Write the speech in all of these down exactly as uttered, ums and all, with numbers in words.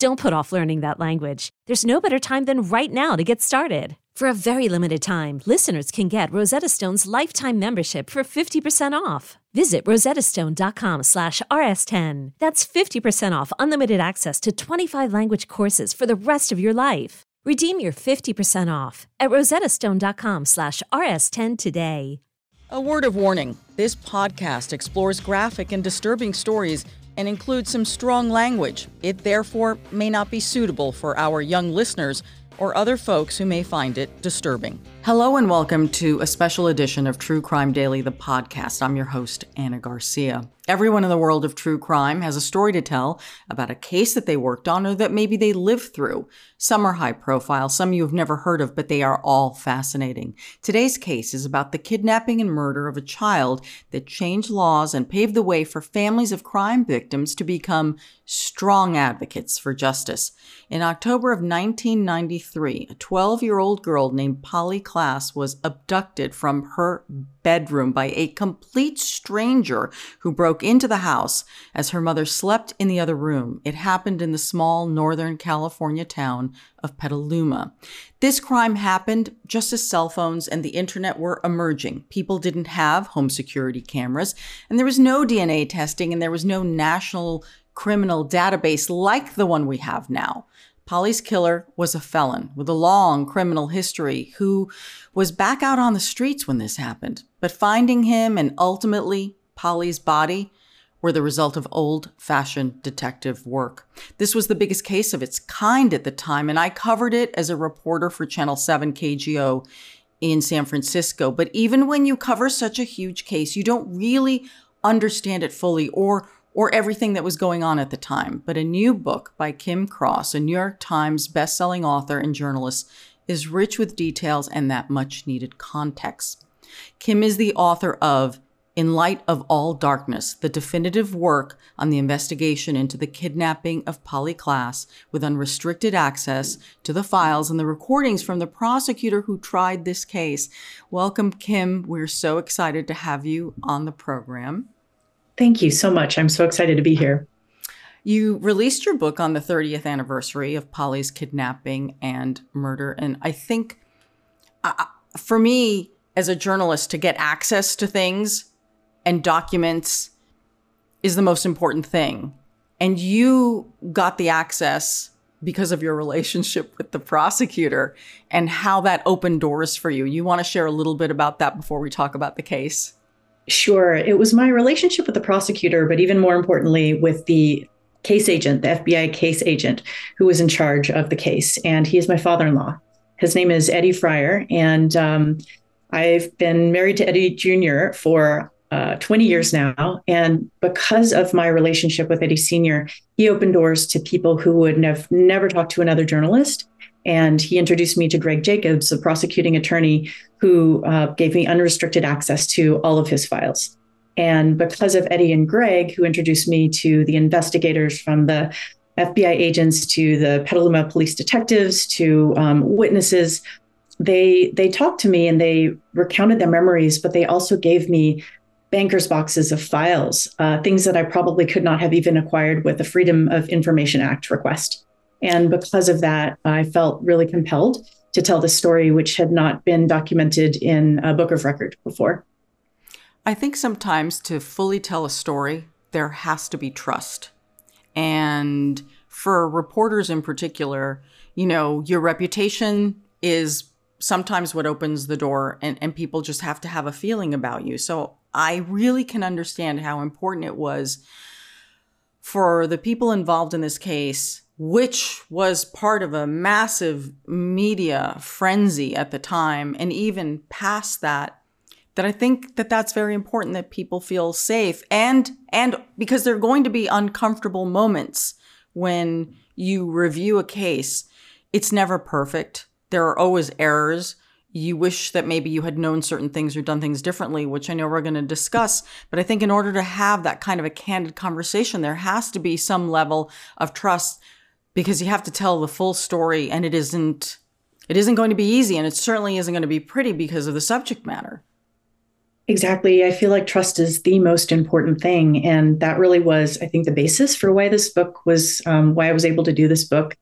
Don't put off learning that language. There's no better time than right now to get started. For a very limited time, listeners can get Rosetta Stone's lifetime membership for fifty percent off. Visit rosettastone dot com slash R S ten. That's fifty percent off unlimited access to twenty-five language courses for the rest of your life. Redeem your fifty percent off at rosettastone dot com slash R S ten today. A word of warning. This podcast explores graphic and disturbing stories and includes some strong language. It therefore may not be suitable for our young listeners or other folks who may find it disturbing. Hello and welcome to a special edition of True Crime Daily, the podcast. I'm your host, Anna Garcia. Everyone in the world of true crime has a story to tell about a case that they worked on or that maybe they lived through. Some are high profile, some you've never heard of, but they are all fascinating. Today's case is about the kidnapping and murder of a child that changed laws and paved the way for families of crime victims to become strong advocates for justice. In October of nineteen ninety-three, a twelve-year-old girl named Polly Klaas was abducted from her bedroom by a complete stranger who broke into the house as her mother slept in the other room. It happened in the small northern California town of Petaluma. This crime happened just as cell phones and the internet were emerging. People didn't have home security cameras, and there was no D N A testing, and there was no national criminal database like the one we have now. Polly's killer was a felon with a long criminal history who was back out on the streets when this happened. But finding him and ultimately Polly's body were the result of old-fashioned detective work. This was the biggest case of its kind at the time, and I covered it as a reporter for Channel seven K G O in San Francisco. But even when you cover such a huge case, you don't really understand it fully or or everything that was going on at the time. But a new book by Kim Cross, a New York Times bestselling author and journalist, is rich with details and that much-needed context. Kim is the author of In Light of All Darkness, the definitive work on the investigation into the kidnapping of Polly Klaas, with unrestricted access to the files and the recordings from the prosecutor who tried this case. Welcome, Kim. We're so excited to have you on the program. Thank you so much. I'm so excited to be here. You released your book on the thirtieth anniversary of Polly's kidnapping and murder. And I think uh, for me, as a journalist, to get access to things and documents is the most important thing. And you got the access because of your relationship with the prosecutor and how that opened doors for you. You want to share a little bit about that before we talk about the case? Sure. It was my relationship with the prosecutor, but even more importantly, with the case agent, the F B I case agent who was in charge of the case. And he is my father-in-law. His name is Eddie Fryer. And um, I've been married to Eddie Junior for uh, twenty years now. And because of my relationship with Eddie Senior, he opened doors to people who would have never talked to another journalist. And he introduced me to Greg Jacobs, a prosecuting attorney who uh, gave me unrestricted access to all of his files. And because of Eddie and Greg, who introduced me to the investigators, from the F B I agents to the Petaluma police detectives to um, witnesses, they they talked to me and they recounted their memories, but they also gave me banker's boxes of files, uh, things that I probably could not have even acquired with a Freedom of Information Act request. And because of that, I felt really compelled to tell the story, which had not been documented in a book of record before. I think sometimes to fully tell a story, there has to be trust. And for reporters in particular, you know, your reputation is sometimes what opens the door, and, and people just have to have a feeling about you. So I really can understand how important it was for the people involved in this case, which was part of a massive media frenzy at the time, and even past that, that I think that that's very important, that people feel safe, and and because there are going to be uncomfortable moments when you review a case. It's never perfect. There are always errors. You wish that maybe you had known certain things or done things differently, which I know we're going to discuss. But I think in order to have that kind of a candid conversation, there has to be some level of trust, because you have to tell the full story, and it isn't it isn't going to be easy, and it certainly isn't going to be pretty because of the subject matter. Exactly. I feel like trust is the most important thing. And that really was, I think, the basis for why this book was, um, why I was able to do this book.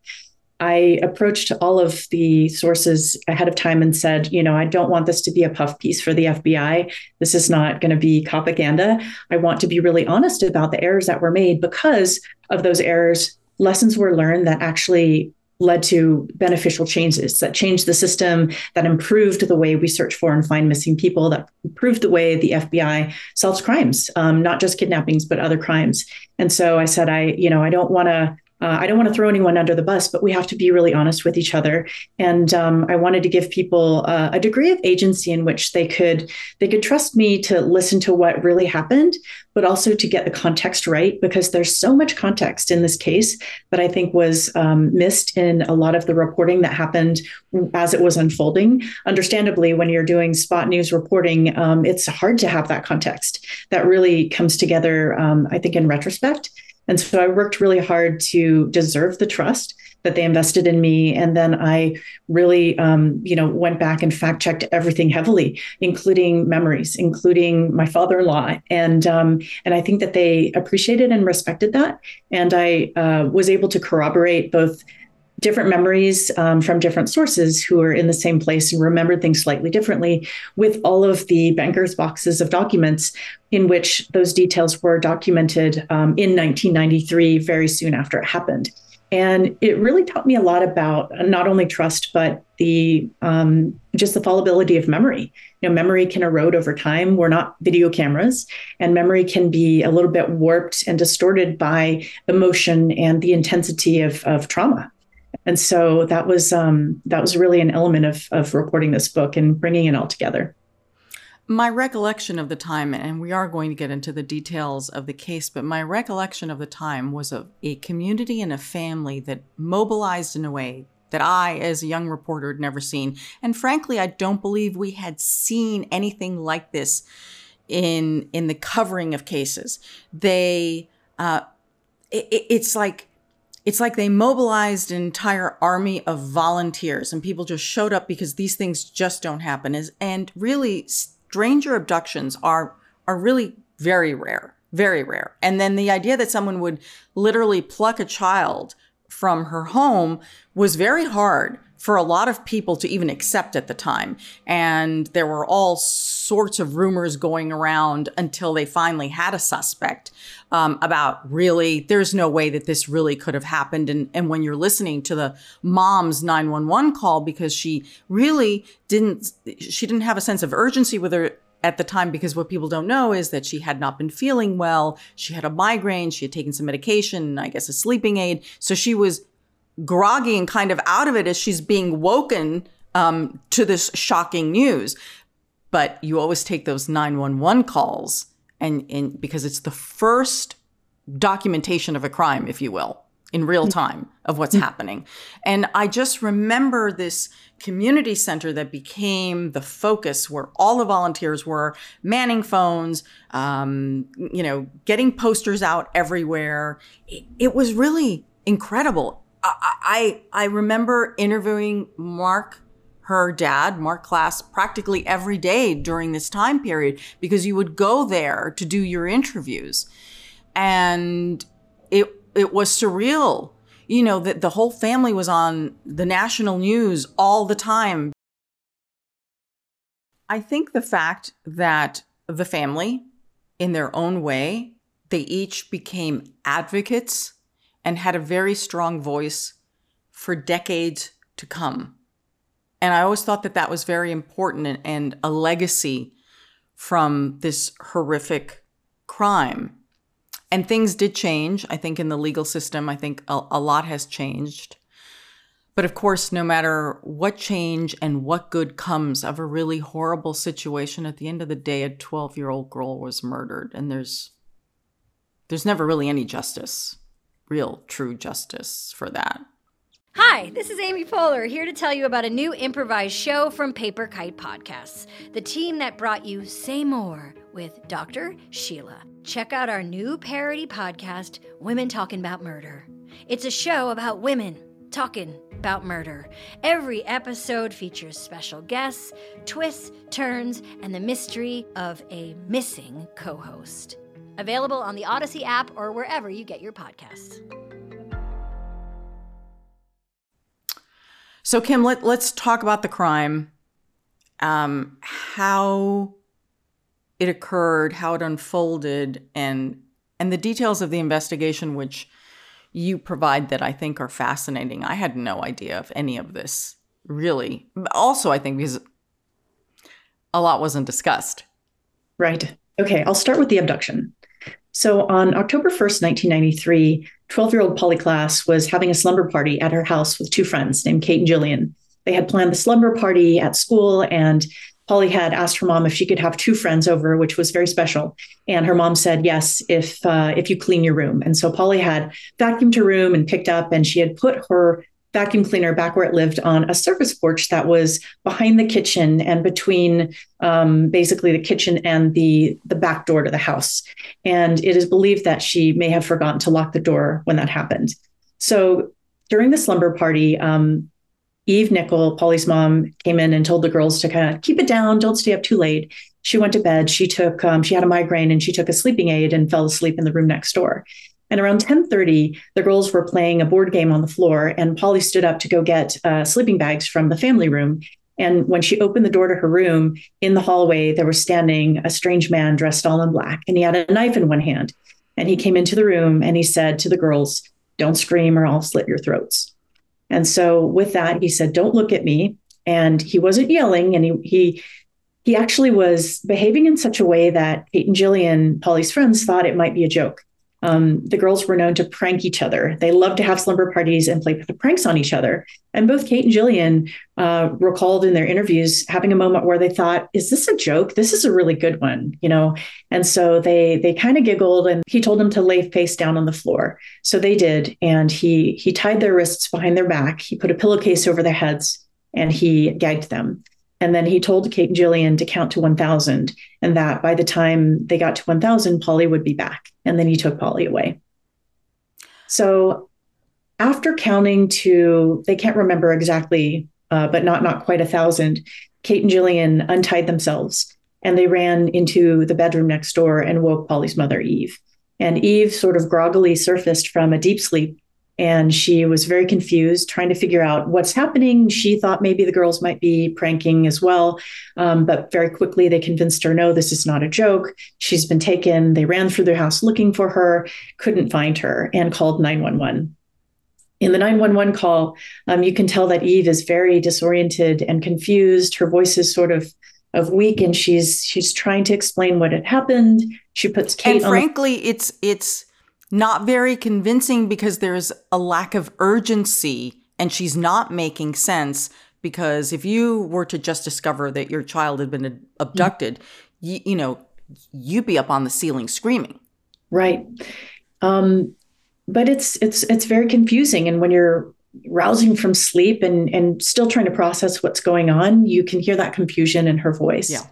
I approached all of the sources ahead of time and said, you know, I don't want this to be a puff piece for the F B I. This is not going to be propaganda. I want to be really honest about the errors that were made. Because of those errors, lessons were learned that actually led to beneficial changes, that changed the system, that improved the way we search for and find missing people, that improved the way the F B I solves crimes, um, not just kidnappings, but other crimes. And so I said, I, you know, I don't want to Uh, I don't want to throw anyone under the bus, but we have to be really honest with each other. And um, I wanted to give people uh, a degree of agency in which they could they could trust me to listen to what really happened, but also to get the context right, because there's so much context in this case that I think was um, missed in a lot of the reporting that happened as it was unfolding. Understandably, when you're doing spot news reporting, um, it's hard to have that context. That really comes together, um, I think, in retrospect. And so I worked really hard to deserve the trust that they invested in me. And then I really, um, you know, went back and fact checked everything heavily, including memories, including my father-in-law. And um, and I think that they appreciated and respected that. And I uh, was able to corroborate both different memories um, from different sources who are in the same place and remembered things slightly differently, with all of the bankers' boxes of documents in which those details were documented um, in nineteen ninety-three, very soon after it happened. And it really taught me a lot about not only trust, but the um, just the fallibility of memory. You know, memory can erode over time. We're not video cameras, and memory can be a little bit warped and distorted by emotion and the intensity of, of trauma. And so that was um, that was really an element of of reporting this book and bringing it all together. My recollection of the time, and we are going to get into the details of the case, but my recollection of the time was of a community and a family that mobilized in a way that I, as a young reporter, had never seen. And frankly, I don't believe we had seen anything like this in in the covering of cases. They, uh, it, it's like. It's like they mobilized an entire army of volunteers, and people just showed up because these things just don't happen. And really, stranger abductions are are really very rare, very rare. And then the idea that someone would literally pluck a child from her home was very hard for a lot of people to even accept at the time. And there were all sorts of rumors going around until they finally had a suspect um, about really, there's no way that this really could have happened. And, and when you're listening to the mom's nine one one call, because she really didn't, she didn't have a sense of urgency with her at the time, because what people don't know is that she had not been feeling well. She had a migraine. She had taken some medication, I guess a sleeping aid. So she was groggy and kind of out of it as she's being woken um, to this shocking news. But you always take those nine one one calls and, and because it's the first documentation of a crime, if you will, in real time of what's happening. And I just remember this community center that became the focus, where all the volunteers were manning phones, um, you know, getting posters out everywhere. It, it was really incredible. I, I remember interviewing Mark, her dad, Mark Klaas, practically every day during this time period, because you would go there to do your interviews. And it it was surreal, you know, that the whole family was on the national news all the time. I think the fact that the family, in their own way, they each became advocates and had a very strong voice for decades to come. And I always thought that that was very important, and, and a legacy from this horrific crime. And things did change, I think, in the legal system. I think a, a lot has changed. But of course, no matter what change and what good comes of a really horrible situation, at the end of the day, a twelve-year-old girl was murdered, and there's there's never really any justice, real, true justice for that. Hi, this is Amy Poehler, here to tell you about a new improvised show from Paper Kite Podcasts, the team that brought you Say More with Doctor Sheila. Check out our new parody podcast, Women Talking About Murder. It's a show about women talking about murder. Every episode features special guests, twists, turns, and the mystery of a missing co-host. Available on the Odyssey app or wherever you get your podcasts. So, Kim, let, let's talk about the crime, um, how it occurred, how it unfolded, and and the details of the investigation, which you provide, that I think are fascinating. I had no idea of any of this, really. Also, I think because a lot wasn't discussed. Right. Okay, I'll start with the abduction. So on October first, nineteen ninety-three, twelve-year-old Polly Klaas was having a slumber party at her house with two friends named Kate and Jillian. They had planned the slumber party at school, and Polly had asked her mom if she could have two friends over, which was very special. And her mom said, yes, if uh, if you clean your room. And so Polly had vacuumed her room and picked up, and she had put her vacuum cleaner back where it lived on a surface porch that was behind the kitchen and between um, basically the kitchen and the, the back door to the house. And it is believed that she may have forgotten to lock the door when that happened. So during the slumber party, um, Eve Nickel, Polly's mom, came in and told the girls to kind of keep it down. Don't stay up too late. She went to bed. She took um, she had a migraine and she took a sleeping aid and fell asleep in the room next door. And around ten thirty, the girls were playing a board game on the floor, and Polly stood up to go get uh, sleeping bags from the family room. And when she opened the door to her room, in the hallway, there was standing a strange man dressed all in black, and he had a knife in one hand. And he came into the room and he said to the girls, don't scream or I'll slit your throats. And so with that, he said, don't look at me. And he wasn't yelling, and he he he actually was behaving in such a way that Kate and Jillian, Polly's friends, thought it might be a joke. Um, the girls were known to prank each other. They loved to have slumber parties and play pranks on each other. And both Kate and Jillian uh, recalled in their interviews having a moment where they thought, is this a joke? This is a really good one, you know? And so they they kind of giggled, and he told them to lay face down on the floor. So they did. And he he tied their wrists behind their back. He put a pillowcase over their heads and he gagged them. And then he told Kate and Jillian to count to one thousand, and that by the time they got to one thousand, Polly would be back. And then he took Polly away. So after counting to, they can't remember exactly, uh, but not, not quite one thousand, Kate and Jillian untied themselves and they ran into the bedroom next door and woke Polly's mother, Eve. And Eve sort of groggily surfaced from a deep sleep. And she was very confused, trying to figure out what's happening. She thought maybe the girls might be pranking as well. Um, but very quickly, they convinced her, no, this is not a joke. She's been taken. They ran through their house looking for her, couldn't find her, and called nine one one. In the nine one one call, um, you can tell that Eve is very disoriented and confused. Her voice is sort of of weak, and she's she's trying to explain what had happened. She puts Kate on. And frankly, the- it's it's. not very convincing, because there's a lack of urgency and she's not making sense, because if you were to just discover that your child had been abducted, mm-hmm. you, you know, you'd be up on the ceiling screaming. Right. Um, but it's, it's, it's very confusing. And when you're rousing from sleep and, and still trying to process what's going on, you can hear that confusion in her voice. Yeah.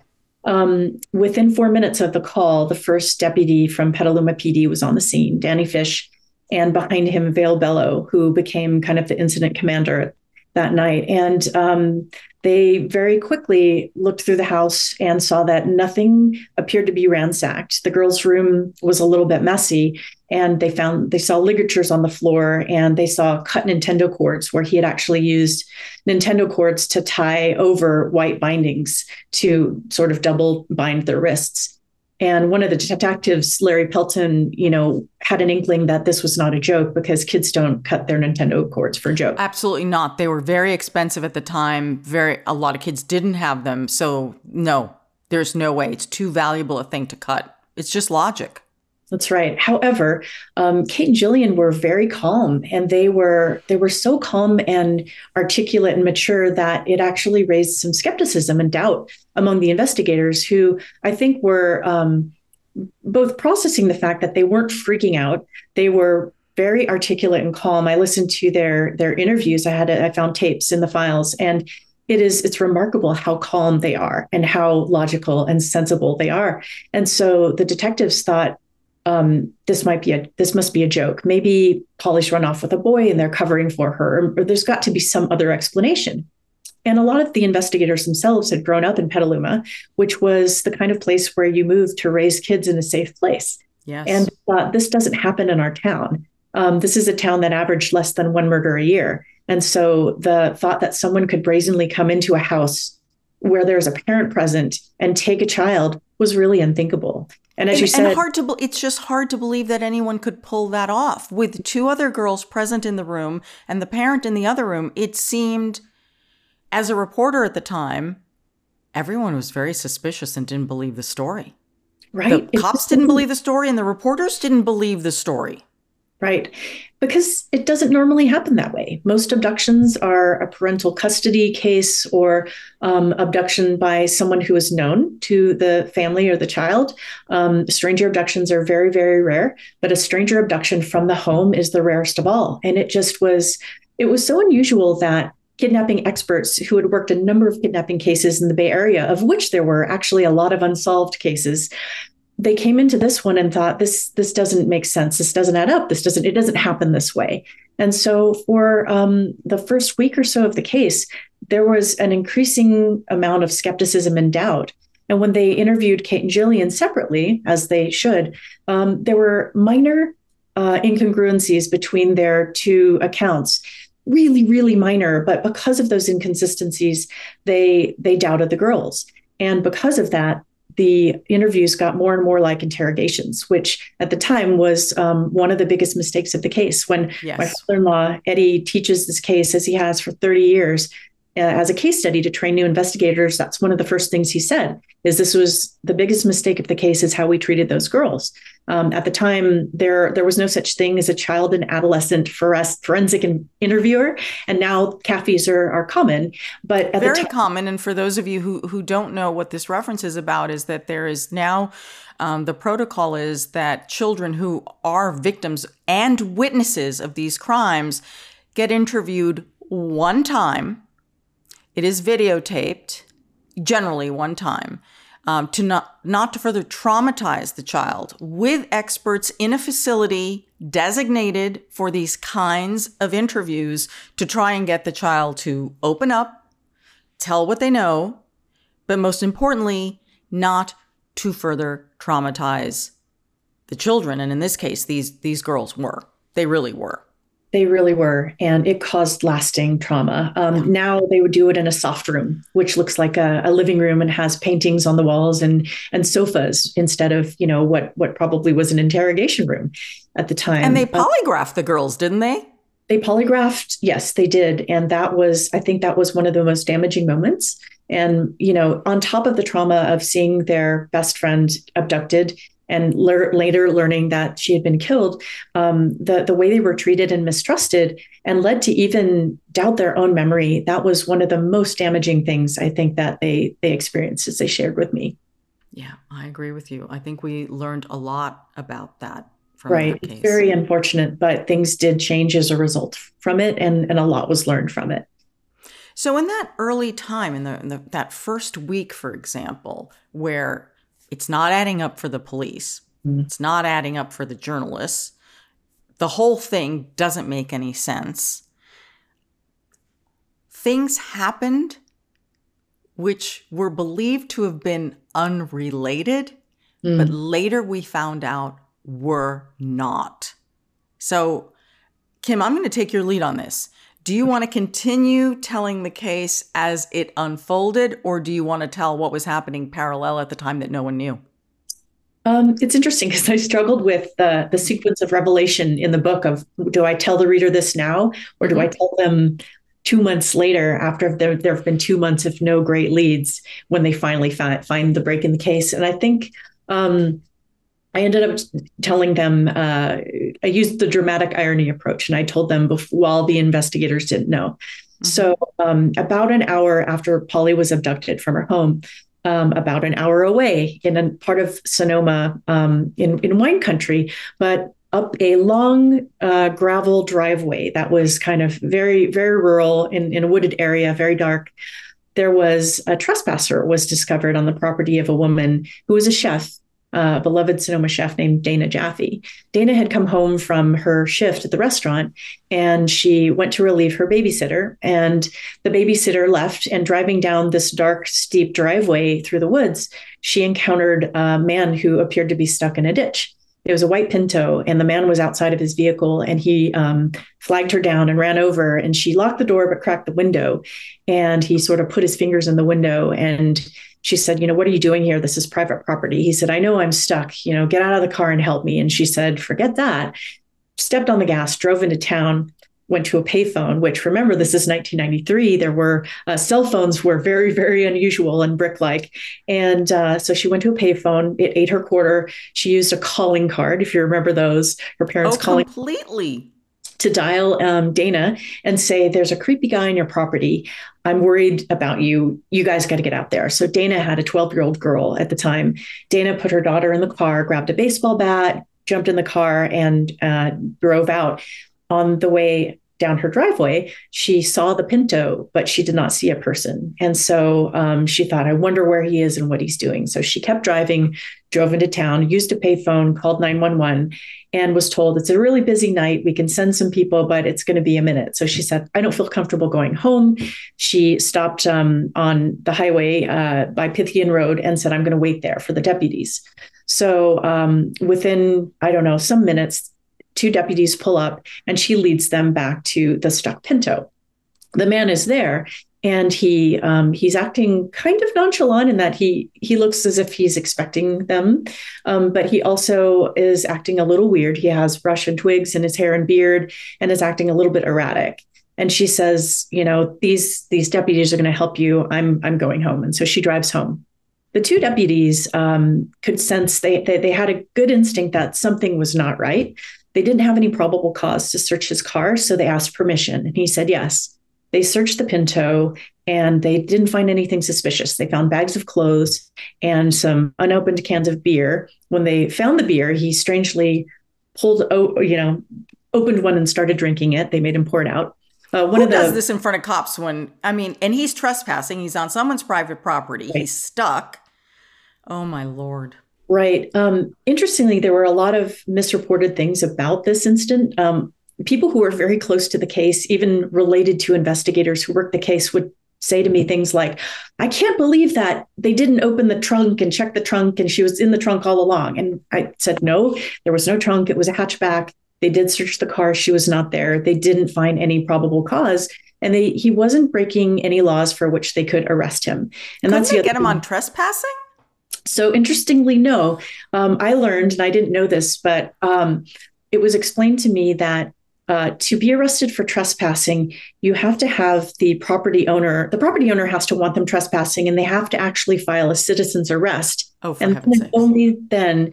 Um, within four minutes of the call, the first deputy from Petaluma P D was on the scene, Danny Fish, and behind him, Vale Bello, who became kind of the incident commander that night. And um, they very quickly looked through the house and saw that nothing appeared to be ransacked. The girls' room was a little bit messy, and they found they saw ligatures on the floor, and they saw cut Nintendo cords where he had actually used Nintendo cords to tie over white bindings to sort of double bind their wrists. And one of the detectives, Larry Pelton, you know, had an inkling that this was not a joke, because kids don't cut their Nintendo cords for jokes. Absolutely not. They were very expensive at the time. Very, a lot of kids didn't have them. So no, there's no way. It's too valuable a thing to cut. It's just logic. That's right. However, um, Kate and Jillian were very calm, and they were they were so calm and articulate and mature that it actually raised some skepticism and doubt among the investigators, who I think were um, both processing the fact that they weren't freaking out. They were very articulate and calm. I listened to their their interviews. I had a, I found tapes in the files, and it is it's remarkable how calm they are and how logical and sensible they are. And so the detectives thought, um, this might be a this must be a joke. Maybe Polly's run off with a boy and they're covering for her, or there's got to be some other explanation. And a lot of the investigators themselves had grown up in Petaluma, which was the kind of place where you move to raise kids in a safe place. Yes. And uh, this doesn't happen in our town. Um, this is a town that averaged less than one murder a year. And so the thought that someone could brazenly come into a house where there's a parent present and take a child was really unthinkable. And as and, you said, and hard to be- it's just hard to believe that anyone could pull that off with two other girls present in the room and the parent in the other room. It seemed, as a reporter at the time, everyone was very suspicious and didn't believe the story. Right. The cops didn't believe the story and the reporters didn't believe the story. Right. Because it doesn't normally happen that way. Most abductions are a parental custody case or um, abduction by someone who is known to the family or the child. Um, stranger abductions are very, very rare, but a stranger abduction from the home is the rarest of all. And it just was, it was so unusual that kidnapping experts who had worked a number of kidnapping cases in the Bay Area, of which there were actually a lot of unsolved cases, they came into this one and thought, this this doesn't make sense. This doesn't add up. This doesn't, it doesn't happen this way. And so for um, the first week or so of the case, there was an increasing amount of skepticism and doubt. And when they interviewed Kate and Jillian separately, as they should, um, there were minor uh, incongruencies between their two accounts. Really, really minor. But because of those inconsistencies, they they doubted the girls. And because of that, the interviews got more and more like interrogations, which at the time was um, one of the biggest mistakes of the case. When yes. my father-in-law, Eddie, teaches this case, as he has for thirty years, uh, as a case study to train new investigators, that's one of the first things he said, is this was the biggest mistake of the case, is how we treated those girls. Um, at the time, there there was no such thing as a child and adolescent forens- forensic interviewer, and now C A F Is are, are common. But at Very the t- common, and for those of you who, who don't know what this reference is about, is that there is now, um, the protocol is that children who are victims and witnesses of these crimes get interviewed one time. It is videotaped, generally one time, um, to not not to further traumatize the child, with experts in a facility designated for these kinds of interviews to try and get the child to open up, tell what they know, but most importantly, not to further traumatize the children. And in this case, these these girls were. They really were. They really were. And it caused lasting trauma. Um, now they would do it in a soft room, which looks like a, a living room and has paintings on the walls and and sofas instead of, you know, what what probably was an interrogation room at the time. And they polygraphed uh, the girls, didn't they? They polygraphed. Yes, they did. And that was, I think that was one of the most damaging moments. And, you know, on top of the trauma of seeing their best friend abducted and le- later learning that she had been killed, um, the, the way they were treated and mistrusted and led to even doubt their own memory, that was one of the most damaging things, I think, that they they experienced, as they shared with me. Yeah, I agree with you. I think we learned a lot about that from right. that case. Very unfortunate, but things did change as a result from it, and, and a lot was learned from it. So in that early time, in the, in the that first week, for example, where it's not adding up for the police. It's not adding up for the journalists. The whole thing doesn't make any sense. Things happened which were believed to have been unrelated, mm. but later we found out were not. So, Kim, I'm going to take your lead on this. Do you want to continue telling the case as it unfolded, or do you want to tell what was happening parallel at the time that no one knew? Um, it's interesting because I struggled with the, the sequence of revelation in the book of, do I tell the reader this now, or do I tell them two months later after there, there have been two months of no great leads when they finally find, find the break in the case? And I think um, I ended up telling them, uh, I used the dramatic irony approach, and I told them before, while the investigators didn't know. Mm-hmm. So um, about an hour after Polly was abducted from her home, um, about an hour away in a part of Sonoma, um, in, in wine country, but up a long uh, gravel driveway that was kind of very, very rural in, in a wooded area, very dark. There was a trespasser was discovered on the property of a woman who was a chef, a beloved Sonoma chef named Dana Jaffe. Dana had come home from her shift at the restaurant, and she went to relieve her babysitter, and the babysitter left, and driving down this dark, steep driveway through the woods, she encountered a man who appeared to be stuck in a ditch. It was a white Pinto, and the man was outside of his vehicle, and he um, flagged her down and ran over, and she locked the door but cracked the window, and he sort of put his fingers in the window, and she said, you know, what are you doing here? This is private property. He said, I know, I'm stuck, you know, get out of the car and help me. And she said, forget that. Stepped on the gas, drove into town, went to a payphone, which, remember, this is nineteen ninety-three. There were uh, cell phones were very, very unusual and brick-like. And uh, so she went to a payphone. It ate her quarter. She used a calling card, if you remember those, her parents' oh, calling. Completely. To dial um, Dana and say, there's a creepy guy on your property. I'm worried about you. You guys got to get out there. So Dana had a twelve-year-old girl at the time. Dana put her daughter in the car, grabbed a baseball bat, jumped in the car, and uh, drove out. On the way down her driveway, she saw the Pinto, but she did not see a person. And so um, she thought, I wonder where he is and what he's doing. So she kept driving, drove into town, used a payphone, called nine one one, and was told, it's a really busy night. We can send some people, but it's going to be a minute. So she said, I don't feel comfortable going home. She stopped um, on the highway uh, by Pythian Road and said, I'm going to wait there for the deputies. So um, within, I don't know, some minutes, two deputies pull up, and she leads them back to the stuck Pinto. The man is there, and he um, he's acting kind of nonchalant in that he he looks as if he's expecting them, um, but he also is acting a little weird. He has Russian twigs in his hair and beard, and is acting a little bit erratic. And she says, you know, these these deputies are going to help you. I'm I'm going home. And so she drives home. The two deputies um, could sense they, they they had a good instinct that something was not right. They didn't have any probable cause to search his car, so they asked permission, and he said yes. They searched the Pinto, and they didn't find anything suspicious. They found bags of clothes and some unopened cans of beer. When they found the beer, he strangely pulled, you know, opened one and started drinking it. They made him pour it out. Uh, one Who of the, does this in front of cops when, I mean, and he's trespassing. He's on someone's private property. Right. He's stuck. Oh, my Lord. Right. Um, interestingly, there were a lot of misreported things about this incident. Um, people who were very close to the case, even related to investigators who worked the case, would say to me things like, I can't believe that they didn't open the trunk and check the trunk, and she was in the trunk all along. And I said, no, there was no trunk. It was a hatchback. They did search the car. She was not there. They didn't find any probable cause. And they he wasn't breaking any laws for which they could arrest him. And that's the other thing. Couldn't they get him on trespassing? So interestingly, no, um, I learned, and I didn't know this, but um, it was explained to me that uh, to be arrested for trespassing, you have to have the property owner, the property owner has to want them trespassing, and they have to actually file a citizen's arrest. Oh, for heaven's sake. And only then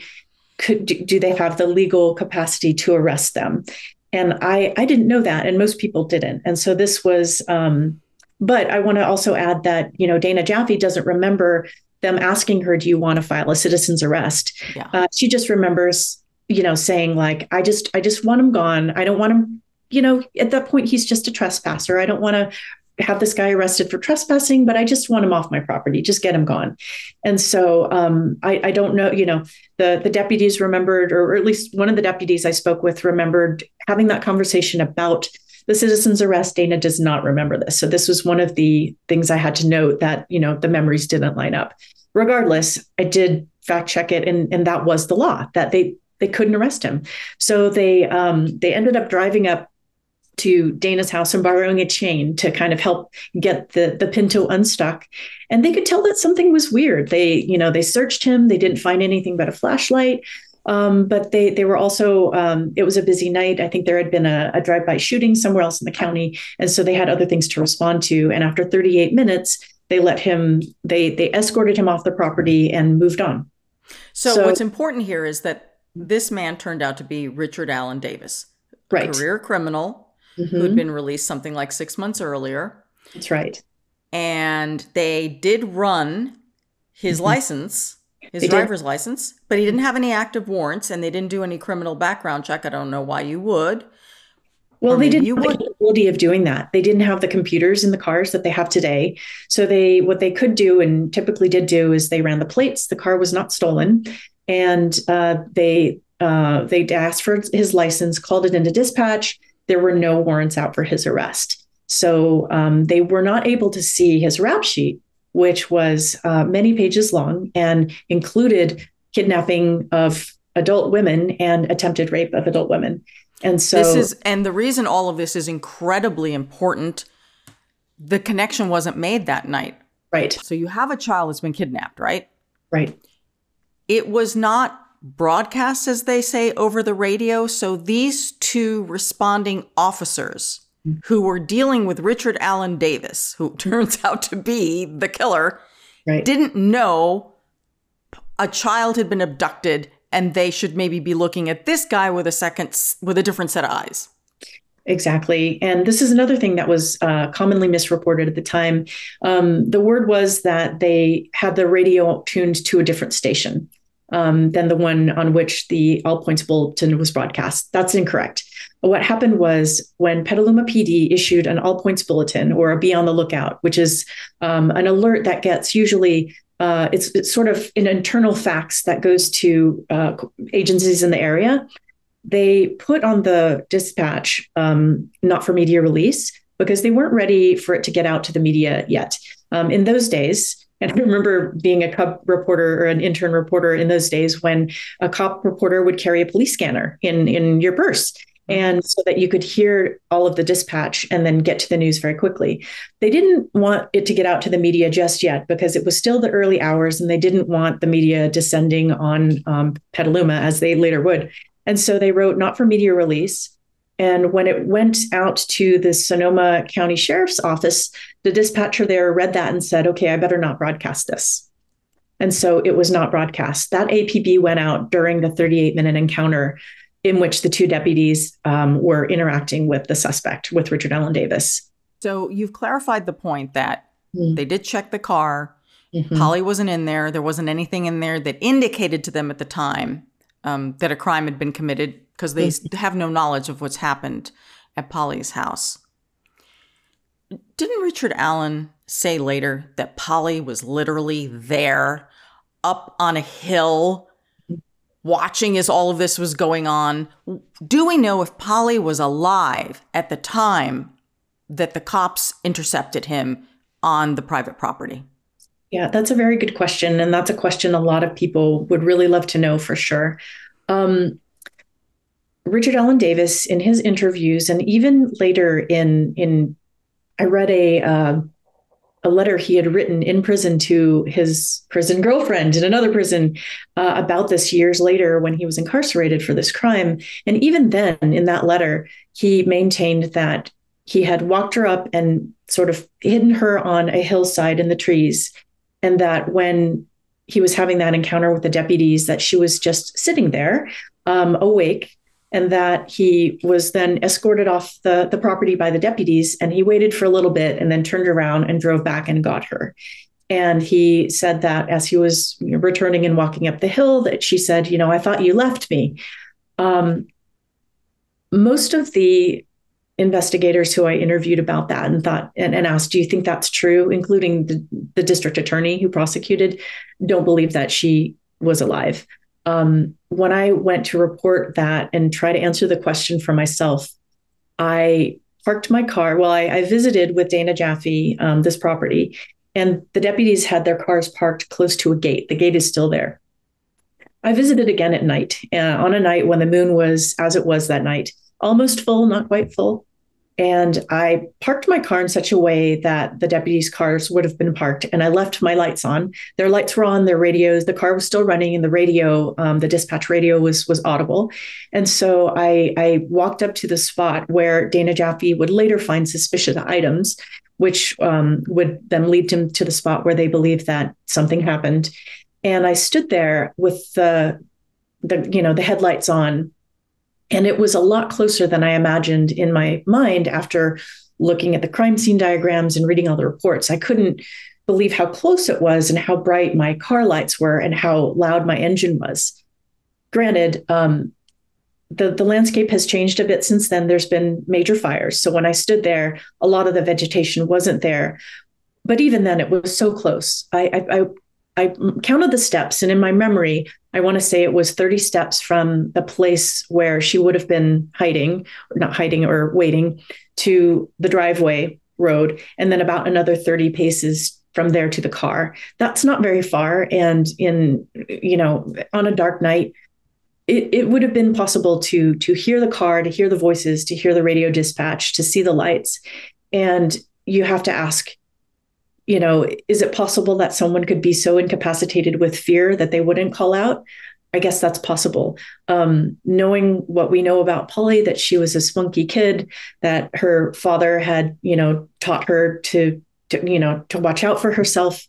could do they have the legal capacity to arrest them. And I, I didn't know that, and most people didn't. And so this was, um, but I want to also add that, you know, Dana Jaffe doesn't remember them asking her, do you want to file a citizen's arrest? Yeah. Uh, she just remembers, you know, saying like, I just, I just want him gone. I don't want him, you know, at that point, he's just a trespasser. I don't want to have this guy arrested for trespassing, but I just want him off my property. Just get him gone. And so um, I, I don't know, you know, the, the deputies remembered, or at least one of the deputies I spoke with remembered having that conversation about the citizen's arrest. Dana does not remember this. So this was one of the things I had to note, that, you know, the memories didn't line up. Regardless, I did fact check it. And, and that was the law, that they, they couldn't arrest him. So they, um, they ended up driving up to Dana's house and borrowing a chain to kind of help get the, the Pinto unstuck. And they could tell that something was weird. They, you know, they searched him. They didn't find anything but a flashlight. Um, but they they were also, um, it was a busy night. I think there had been a, a drive-by shooting somewhere else in the county. And so they had other things to respond to. And after thirty-eight minutes, they let him, they they escorted him off the property and moved on. So, so what's important here is that this man turned out to be Richard Allen Davis, a right. career criminal mm-hmm. who had been released something like six months earlier. That's right. And they did run his mm-hmm. license, his they driver's did. license, but he didn't have any active warrants and they didn't do any criminal background check. I don't know why you would. Well, they didn't have the ability of doing that. They didn't have the computers in the cars that they have today. So they, what they could do and typically did do is they ran the plates. The car was not stolen. And uh, they uh, they asked for his license, called it into dispatch. There were no warrants out for his arrest. So um, they were not able to see his rap sheet, which was uh, many pages long and included kidnapping of adult women and attempted rape of adult women. And so this is, and the reason all of this is incredibly important, the connection wasn't made that night. Right. So you have a child that's been kidnapped, right? Right. It was not broadcast, as they say, over the radio. So these two responding officers mm-hmm. who were dealing with Richard Allen Davis, who turns out to be the killer, right. didn't know a child had been abducted. And they should maybe be looking at this guy with a second, with a different set of eyes. Exactly. And this is another thing that was uh, commonly misreported at the time. Um, the word was that they had the radio tuned to a different station um, than the one on which the All Points Bulletin was broadcast. That's incorrect. What happened was when Petaluma P D issued an All Points Bulletin or a Be on the Lookout, which is um, an alert that gets usually Uh, it's, it's sort of an internal fax that goes to uh, agencies in the area. They put on the dispatch, um, not for media release, because they weren't ready for it to get out to the media yet. Um, in those days, and I remember being a cop reporter or an intern reporter in those days when a cop reporter would carry a police scanner in, in your purse. And so that you could hear all of the dispatch and then get to the news very quickly. They didn't want it to get out to the media just yet because it was still the early hours and they didn't want the media descending on um, Petaluma as they later would. And so they wrote not for media release. And when it went out to the Sonoma County Sheriff's Office, the dispatcher there read that and said, okay, I better not broadcast this. And so it was not broadcast. That A P B went out during the thirty-eight minute encounter in which the two deputies um, were interacting with the suspect, with Richard Allen Davis. So you've clarified the point that mm. they did check the car. Mm-hmm. Polly wasn't in there. There wasn't anything in there that indicated to them at the time um, that a crime had been committed because they mm-hmm. have no knowledge of what's happened at Polly's house. Didn't Richard Allen say later that Polly was literally there up on a hill watching as all of this was going on? Do we know if Polly was alive at the time that the cops intercepted him on the private property? Yeah, that's a very good question. And that's a question a lot of people would really love to know for sure. Um, Richard Allen Davis, in his interviews, and even later in, in I read a uh, a letter he had written in prison to his prison girlfriend in another prison uh, about this years later when he was incarcerated for this crime. And even then in that letter, he maintained that he had walked her up and sort of hidden her on a hillside in the trees. And that when he was having that encounter with the deputies, that she was just sitting there um, awake, and that he was then escorted off the, the property by the deputies. And he waited for a little bit and then turned around and drove back and got her. And he said that as he was returning and walking up the hill, that she said, you know, I thought you left me. Um, most of the investigators who I interviewed about that and thought and, and asked, do you think that's true, including the, the district attorney who prosecuted, don't believe that she was alive. Um, when I went to report that and try to answer the question for myself, I parked my car. Well, I, I visited with Dana Jaffe, um, this property, and the deputies had their cars parked close to a gate. The gate is still there. I visited again at night uh, on a night when the moon was, as it was that night, almost full, not quite full. And I parked my car in such a way that the deputies' cars would have been parked. And I left my lights on. Their lights were on, their radios. The car was still running and the radio, um, the dispatch radio was was audible. And so I, I walked up to the spot where Dana Jaffe would later find suspicious items, which um, would then lead him to the spot where they believed that something happened. And I stood there with the the, you know, the headlights on. And it was a lot closer than I imagined in my mind after looking at the crime scene diagrams and reading all the reports. I couldn't believe how close it was and how bright my car lights were and how loud my engine was. Granted, um, the, the landscape has changed a bit since then. There's been major fires. So when I stood there, a lot of the vegetation wasn't there. But even then, it was so close. I, I, I I counted the steps, and in my memory, I want to say it was thirty steps from the place where she would have been hiding, or not hiding or waiting, to the driveway road, and then about another thirty paces from there to the car. That's not very far. And in, you know, on a dark night, it, it would have been possible to, to hear the car, to hear the voices, to hear the radio dispatch, to see the lights. And you have to ask, you know, is it possible that someone could be so incapacitated with fear that they wouldn't call out? I guess that's possible. Um, knowing what we know about Polly, that she was a spunky kid, that her father had, you know, taught her to, to, you know, to watch out for herself.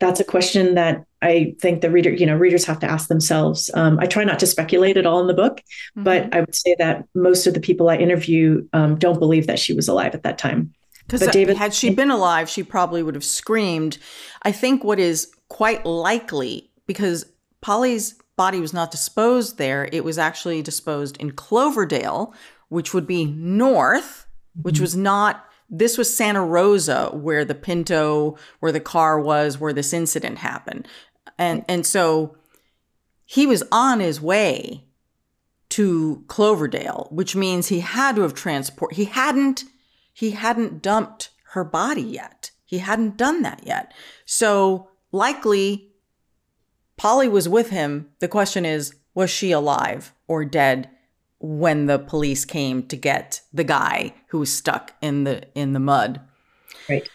That's a question that I think the reader, you know, readers have to ask themselves. Um, I try not to speculate at all in the book, mm-hmm. but I would say that most of the people I interview um, don't believe that she was alive at that time. Because had she been alive, she probably would have screamed. I think what is quite likely, because Polly's body was not disposed there, it was actually disposed in Cloverdale, which would be north, which was not, this was Santa Rosa, where the Pinto, where the car was, where this incident happened. And and so he was on his way to Cloverdale, which means he had to have transport, he hadn't He hadn't dumped her body yet. He hadn't done that yet. So likely, Polly was with him. The question is, was she alive or dead when the police came to get the guy who was stuck in the in the mud, right,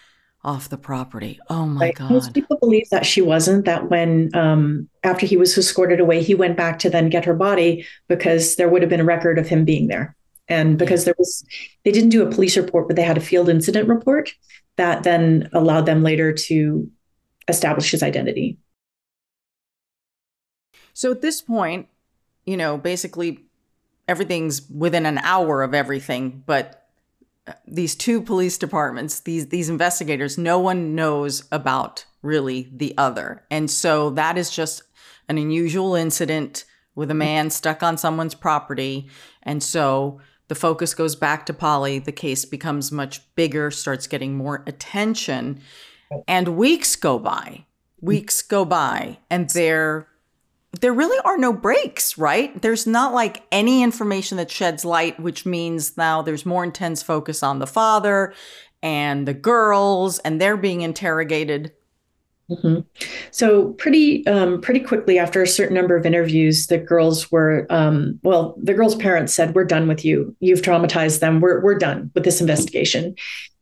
off the property? Oh my right. God! Most people believe that she wasn't. That when um, after he was escorted away, he went back to then get her body because there would have been a record of him being there. And because there was, they didn't do a police report, but they had a field incident report that then allowed them later to establish his identity. So at this point, you know, basically everything's within an hour of everything, but these two police departments, these, these investigators, no one knows about really the other. And so that is just an unusual incident with a man stuck on someone's property. And so the focus goes back to Polly. The case becomes much bigger, starts getting more attention, and weeks go by. Weeks go by, and there, there really are no breaks, right? There's not like any information that sheds light, which means now there's more intense focus on the father and the girls, and they're being interrogated. Mm-hmm. So pretty um, pretty quickly after a certain number of interviews, the girls were, um, well, the girls' parents said, we're done with you. You've traumatized them. We're we're done with this investigation.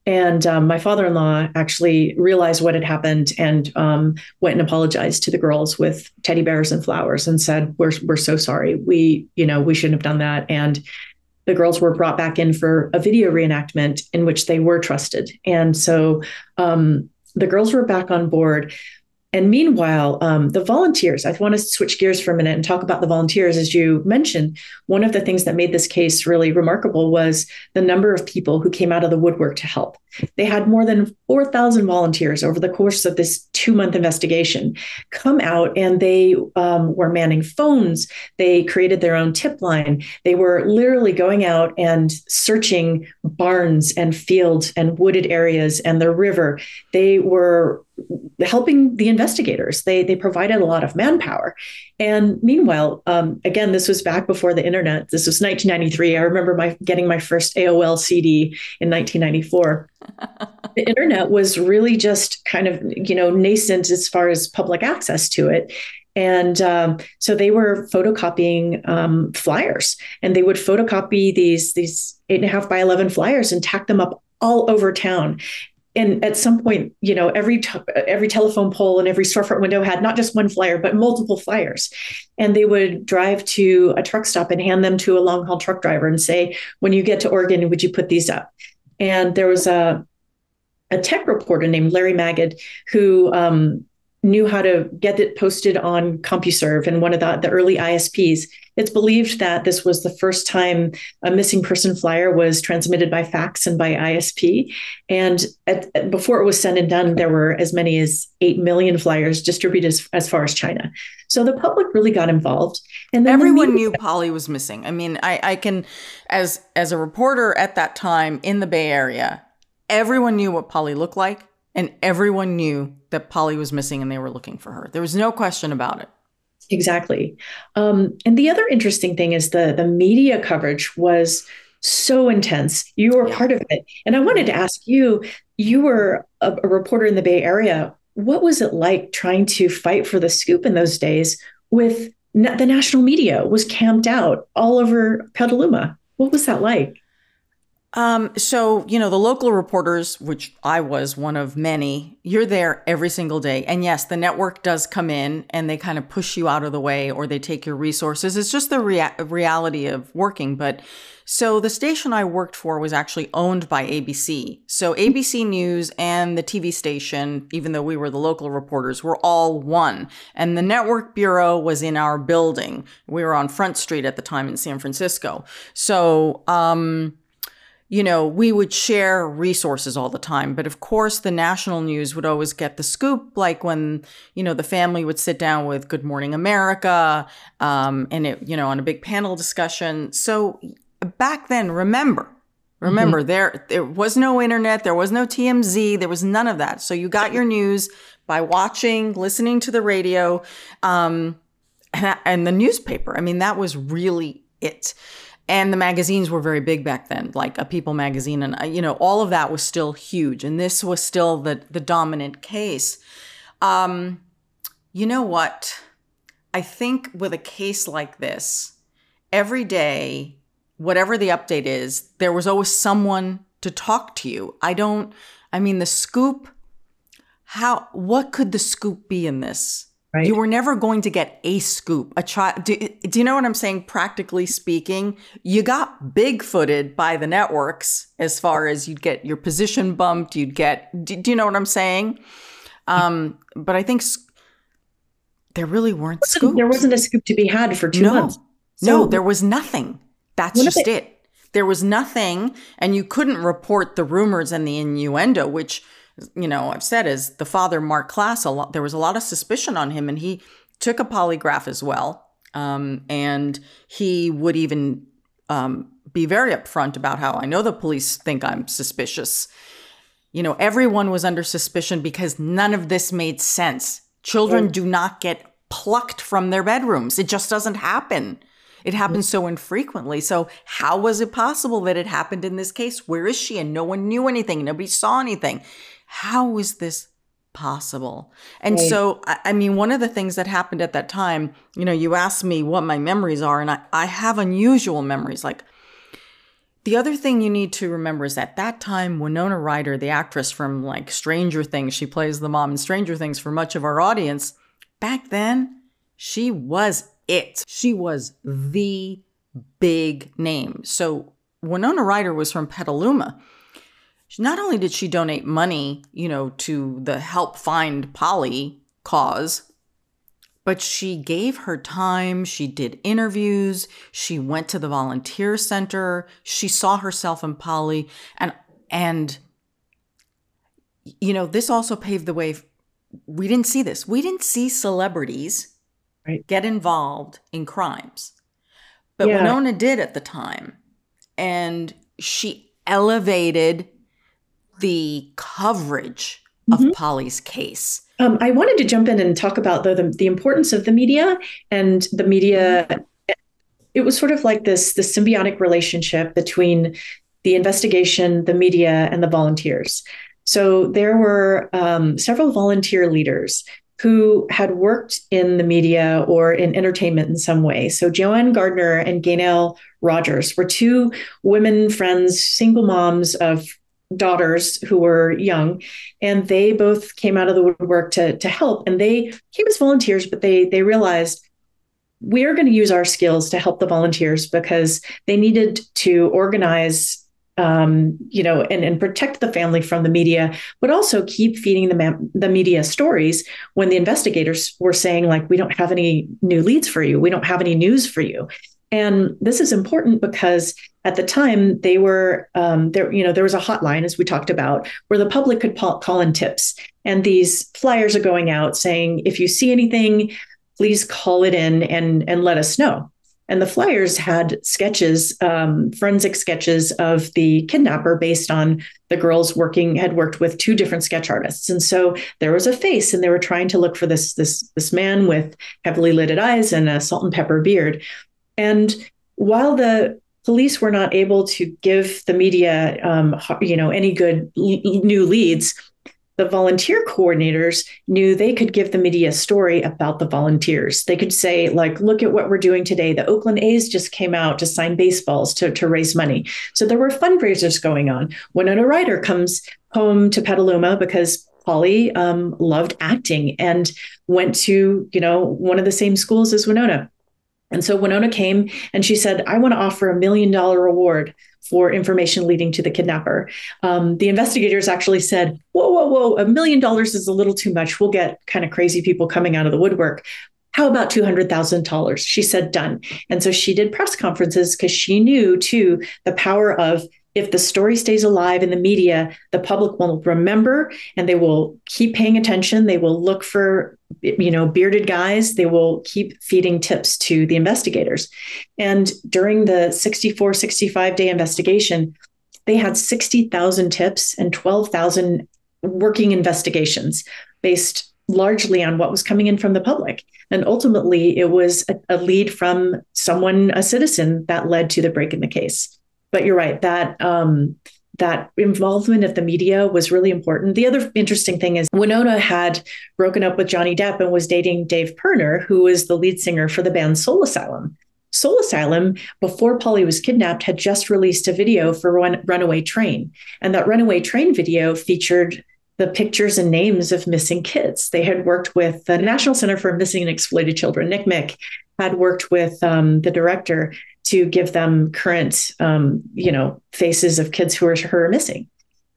And um, my father-in-law actually realized what had happened and um, went and apologized to the girls with teddy bears and flowers and said, we're we're so sorry. We, you know, we shouldn't have done that. And the girls were brought back in for a video reenactment in which they were trusted. And so um the girls were back on board. And meanwhile, um, the volunteers, I want to switch gears for a minute and talk about the volunteers. As you mentioned, one of the things that made this case really remarkable was the number of people who came out of the woodwork to help. They had more than four thousand volunteers over the course of this two-month investigation come out, and they um, were manning phones. They created their own tip line. They were literally going out and searching barns and fields and wooded areas and the river. They were helping the investigators. They they provided a lot of manpower. And meanwhile, um, again, this was back before the internet. This was nineteen ninety-three. I remember my getting my first A O L C D in nineteen ninety-four. The internet was really just kind of, you know, nascent as far as public access to it. And um, so they were photocopying um, flyers, and they would photocopy these, these eight and a half by eleven flyers and tack them up all over town. And at some point, you know, every t- every telephone pole and every storefront window had not just one flyer, but multiple flyers. And they would drive to a truck stop and hand them to a long haul truck driver and say, when you get to Oregon, would you put these up? And there was a, a tech reporter named Larry Magid who um, knew how to get it posted on CompuServe and one of the, the early I S Ps. It's believed that this was the first time a missing person flyer was transmitted by fax and by I S P. And at, at, before it was said and done, there were as many as eight million flyers distributed as, as far as China. So the public really got involved. And then everyone knew Polly was missing. I mean, I, I can, as as a reporter at that time in the Bay Area, everyone knew what Polly looked like. And everyone knew that Polly was missing and they were looking for her. There was no question about it. Exactly. Um, and the other interesting thing is the, the media coverage was so intense. You were yeah. part of it. And I wanted to ask you, you were a, a reporter in the Bay Area. What was it like trying to fight for the scoop in those days with na- the national media was camped out all over Petaluma? What was that like? Um, so, you know, the local reporters, which I was one of many, you're there every single day. And yes, the network does come in and they kind of push you out of the way or they take your resources. It's just the rea- reality of working. But so the station I worked for was actually owned by A B C. So A B C News and the T V station, even though we were the local reporters, were all one. And the network bureau was in our building. We were on Front Street at the time in San Francisco. So, um... you know, we would share resources all the time. But of course, the national news would always get the scoop, like when, you know, the family would sit down with Good Morning America um, and, it, you know, on a big panel discussion. So back then, remember, remember, mm-hmm. there there was no internet, there was no T M Z, there was none of that. So you got your news by watching, listening to the radio um, and, and the newspaper. I mean, that was really it. And the magazines were very big back then, like a People magazine. And, you know, all of that was still huge. And this was still the, the dominant case. Um, you know what? I think with a case like this, every day, whatever the update is, there was always someone to talk to you. I don't, I mean, the scoop, how, what could the scoop be in this? Right. You were never going to get a scoop. A tri- do, do you know what I'm saying? Practically speaking, you got big-footed by the networks as far as you'd get your position bumped. You'd get. Do, do you know what I'm saying? Um, but I think sc- there really weren't scoops. There wasn't a scoop to be had for two no. months. So no, there was nothing. That's just it? it. There was nothing, and you couldn't report the rumors and the innuendo, which, you know, I've said is the father, Mark Klaas, a lot, there was a lot of suspicion on him and he took a polygraph as well. Um, and he would even um, be very upfront about how I know the police think I'm suspicious. You know, everyone was under suspicion because none of this made sense. Children do not get plucked from their bedrooms. It just doesn't happen. It happens so infrequently. So how was it possible that it happened in this case? Where is she? And no one knew anything. Nobody saw anything. How is this possible? And right. so, I mean, one of the things that happened at that time, you know, you asked me what my memories are, and I, I have unusual memories. Like, the other thing you need to remember is at that time, Winona Ryder, the actress from like Stranger Things, she plays the mom in Stranger Things for much of our audience. Back then, she was it. She was the big name. So Winona Ryder was from Petaluma. Not only did she donate money, you know, to the Help Find Polly cause, but she gave her time. She did interviews. She went to the volunteer center. She saw herself in Polly. And, and you know, this also paved the way. We didn't see this. We didn't see celebrities right. get involved in crimes. But yeah. Winona did at the time. And she elevated the coverage of mm-hmm. Polly's case. Um, I wanted to jump in and talk about though the, the importance of the media and the media. It was sort of like this, this symbiotic relationship between the investigation, the media, and the volunteers. So there were um, several volunteer leaders who had worked in the media or in entertainment in some way. So Joanne Gardner and Gaynell Rogers were two women friends, single moms of daughters who were young, and they both came out of the woodwork to, to help. And they came as volunteers, but they they realized we are going to use our skills to help the volunteers because they needed to organize um, you know, and, and protect the family from the media, but also keep feeding the, ma- the media stories when the investigators were saying, like, we don't have any new leads for you. We don't have any news for you. And this is important because at the time they were um, there, you know, there was a hotline, as we talked about, where the public could pa- call in tips. And these flyers are going out saying, if you see anything, please call it in and, and let us know. And the flyers had sketches, um, forensic sketches of the kidnapper based on the girls working, had worked with two different sketch artists. And so there was a face, and they were trying to look for this, this, this man with heavily lidded eyes and a salt and pepper beard. And while the police were not able to give the media, um, you know, any good l- new leads, the volunteer coordinators knew they could give the media a story about the volunteers. They could say, like, look at what we're doing today. The Oakland A's just came out to sign baseballs to, to raise money. So there were fundraisers going on. Winona Ryder comes home to Petaluma because Polly um, loved acting and went to, you know, one of the same schools as Winona. And so Winona came and she said, I want to offer a million dollar reward for information leading to the kidnapper. Um, the investigators actually said, whoa, whoa, whoa, a million dollars is a little too much. We'll get kind of crazy people coming out of the woodwork. How about two hundred thousand dollars? She said, done. And so she did press conferences because she knew, too, the power of, if the story stays alive in the media, the public will remember and they will keep paying attention. They will look for, you know, bearded guys. They will keep feeding tips to the investigators. And during the sixty-four, sixty-five day investigation, they had sixty thousand tips and twelve thousand working investigations based largely on what was coming in from the public. And ultimately, it was a, a lead from someone, a citizen, that led to the break in the case. But you're right, that um, that involvement of the media was really important. The other interesting thing is Winona had broken up with Johnny Depp and was dating Dave Pirner, who was the lead singer for the band Soul Asylum. Soul Asylum, before Polly was kidnapped, had just released a video for Run- Runaway Train. And that Runaway Train video featured the pictures and names of missing kids. They had worked with the National Center for Missing and Exploited Children. Nick Mick had worked with um, the director to give them current, um, you know, faces of kids who are, who are missing.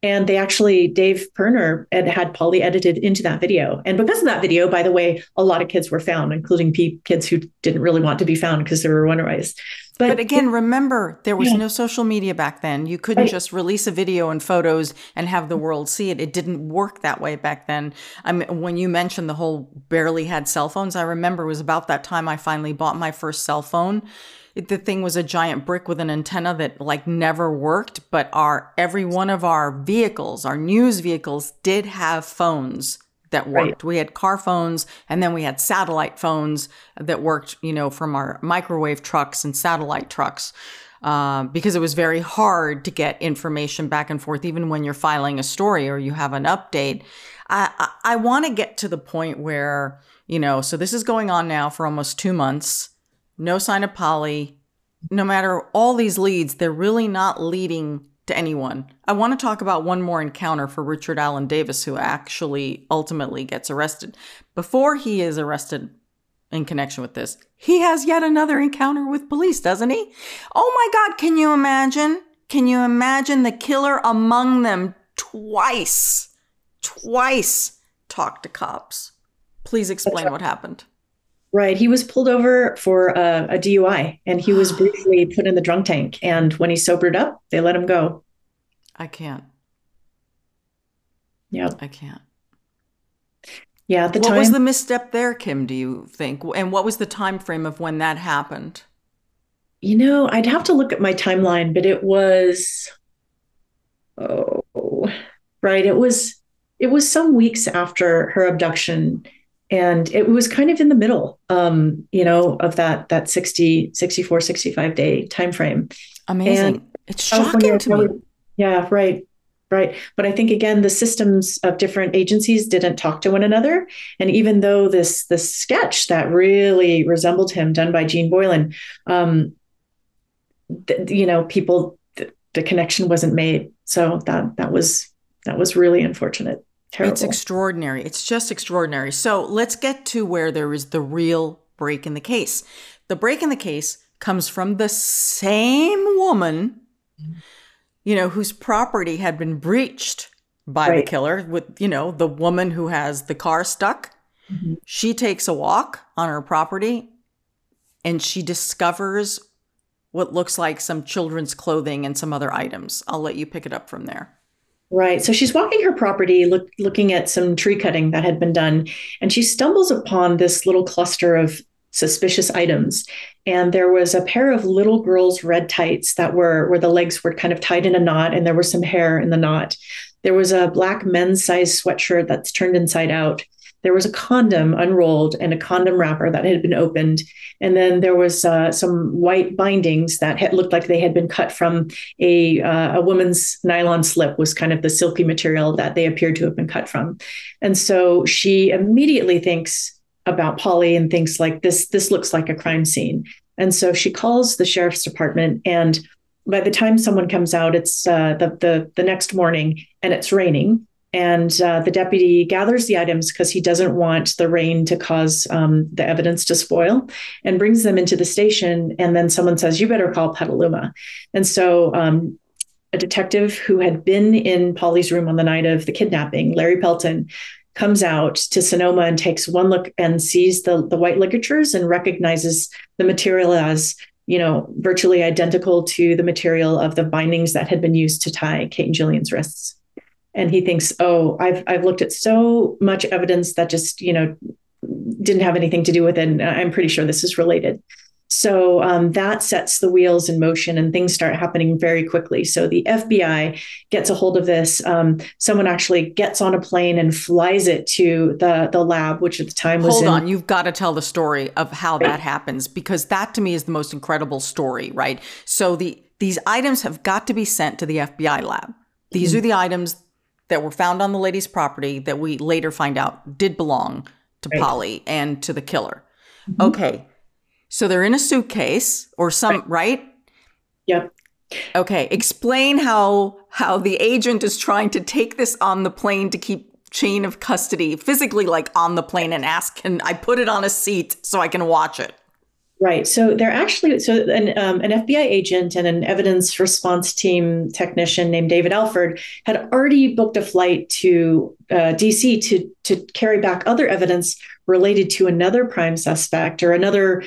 And they actually, Dave Pirner had, had Polly edited into that video. And because of that video, by the way, a lot of kids were found, including p- kids who didn't really want to be found because they were runaways. But, but again, remember, there was yeah. no social media back then. You couldn't right. just release a video and photos and have the world see it. It didn't work that way back then. I mean, when you mentioned the whole barely had cell phones, I remember it was about that time I finally bought my first cell phone. It, the thing was a giant brick with an antenna that like never worked, but our every one of our vehicles, our news vehicles, did have phones that worked. Right. We had car phones, and then we had satellite phones that worked, you know, from our microwave trucks and satellite trucks, uh, because it was very hard to get information back and forth, even when you're filing a story or you have an update. I, I, I want to get to the point where, you know, so this is going on now for almost two months. No sign of Polly. No matter all these leads, they're really not leading to anyone. I want to talk about one more encounter for Richard Allen Davis, who actually ultimately gets arrested. Before he is arrested in connection with this, he has yet another encounter with police, doesn't he? Oh my God, can you imagine? Can you imagine the killer among them twice, twice talked to cops? Please explain what happened. Right. He was pulled over for a, a D U I, and he was briefly put in the drunk tank. And when he sobered up, they let him go. I can't. Yeah, I can't. Yeah. At the what time, what was the misstep there, Kim, do you think? And what was the time frame of when that happened? You know, I'd have to look at my timeline, but it was. Oh, right. It was it was some weeks after her abduction. And it was kind of in the middle, um, you know, of that that sixty, sixty-four, sixty-five day time frame. Amazing. And it's shocking to me. Yeah, right. Right. But I think, again, the systems of different agencies didn't talk to one another. And even though this this sketch that really resembled him, done by Gene Boylan, um, th- you know, people, th- the connection wasn't made. So that that was that was really unfortunate. Terrible. It's extraordinary. It's just extraordinary. So let's get to where there is the real break in the case. The break in the case comes from the same woman you know, whose property had been breached by right. the killer with, you know, the woman who has the car stuck. Mm-hmm. She takes a walk on her property and she discovers what looks like some children's clothing and some other items. I'll let you pick it up from there. Right. So she's walking her property, look, looking at some tree cutting that had been done, and she stumbles upon this little cluster of suspicious items. And there was a pair of little girls' red tights that were where the legs were kind of tied in a knot, and there was some hair in the knot. There was a black men's size sweatshirt that's turned inside out. There was a condom unrolled and a condom wrapper that had been opened. And then there was uh, some white bindings that had looked like they had been cut from a uh, a woman's nylon slip, was kind of the silky material that they appeared to have been cut from. And so she immediately thinks about Polly and thinks like this, this looks like a crime scene. And so she calls the sheriff's department, and by the time someone comes out, it's uh, the, the the next morning and it's raining. And uh, the deputy gathers the items because he doesn't want the rain to cause um, the evidence to spoil, and brings them into the station. And then someone says, you better call Petaluma. And so um, a detective who had been in Polly's room on the night of the kidnapping, Larry Pelton, comes out to Sonoma and takes one look and sees the, the white ligatures and recognizes the material as, you know, virtually identical to the material of the bindings that had been used to tie Kate and Jillian's wrists. And he thinks, oh, I've I've looked at so much evidence that just, you know, didn't have anything to do with it. And I'm pretty sure this is related. So um, that sets the wheels in motion, and things start happening very quickly. So the F B I gets a hold of this. Um, someone actually gets on a plane and flies it to the, the lab, which at the time was Hold in- on. You've got to tell the story of how right. that happens, because that to me is the most incredible story, right? So the these items have got to be sent to the F B I lab. These mm-hmm. are the items that were found on the lady's property that we later find out did belong to right. Polly and to the killer. Mm-hmm. Okay. So they're in a suitcase or some, right? right? Yep. Okay. Explain how, how the agent is trying to take this on the plane to keep chain of custody physically, like on the plane, and ask, can I put it on a seat so I can watch it? Right. So they're actually, so an, um, an F B I agent and an evidence response team technician named David Alford had already booked a flight to uh, D C to to carry back other evidence related to another prime suspect, or another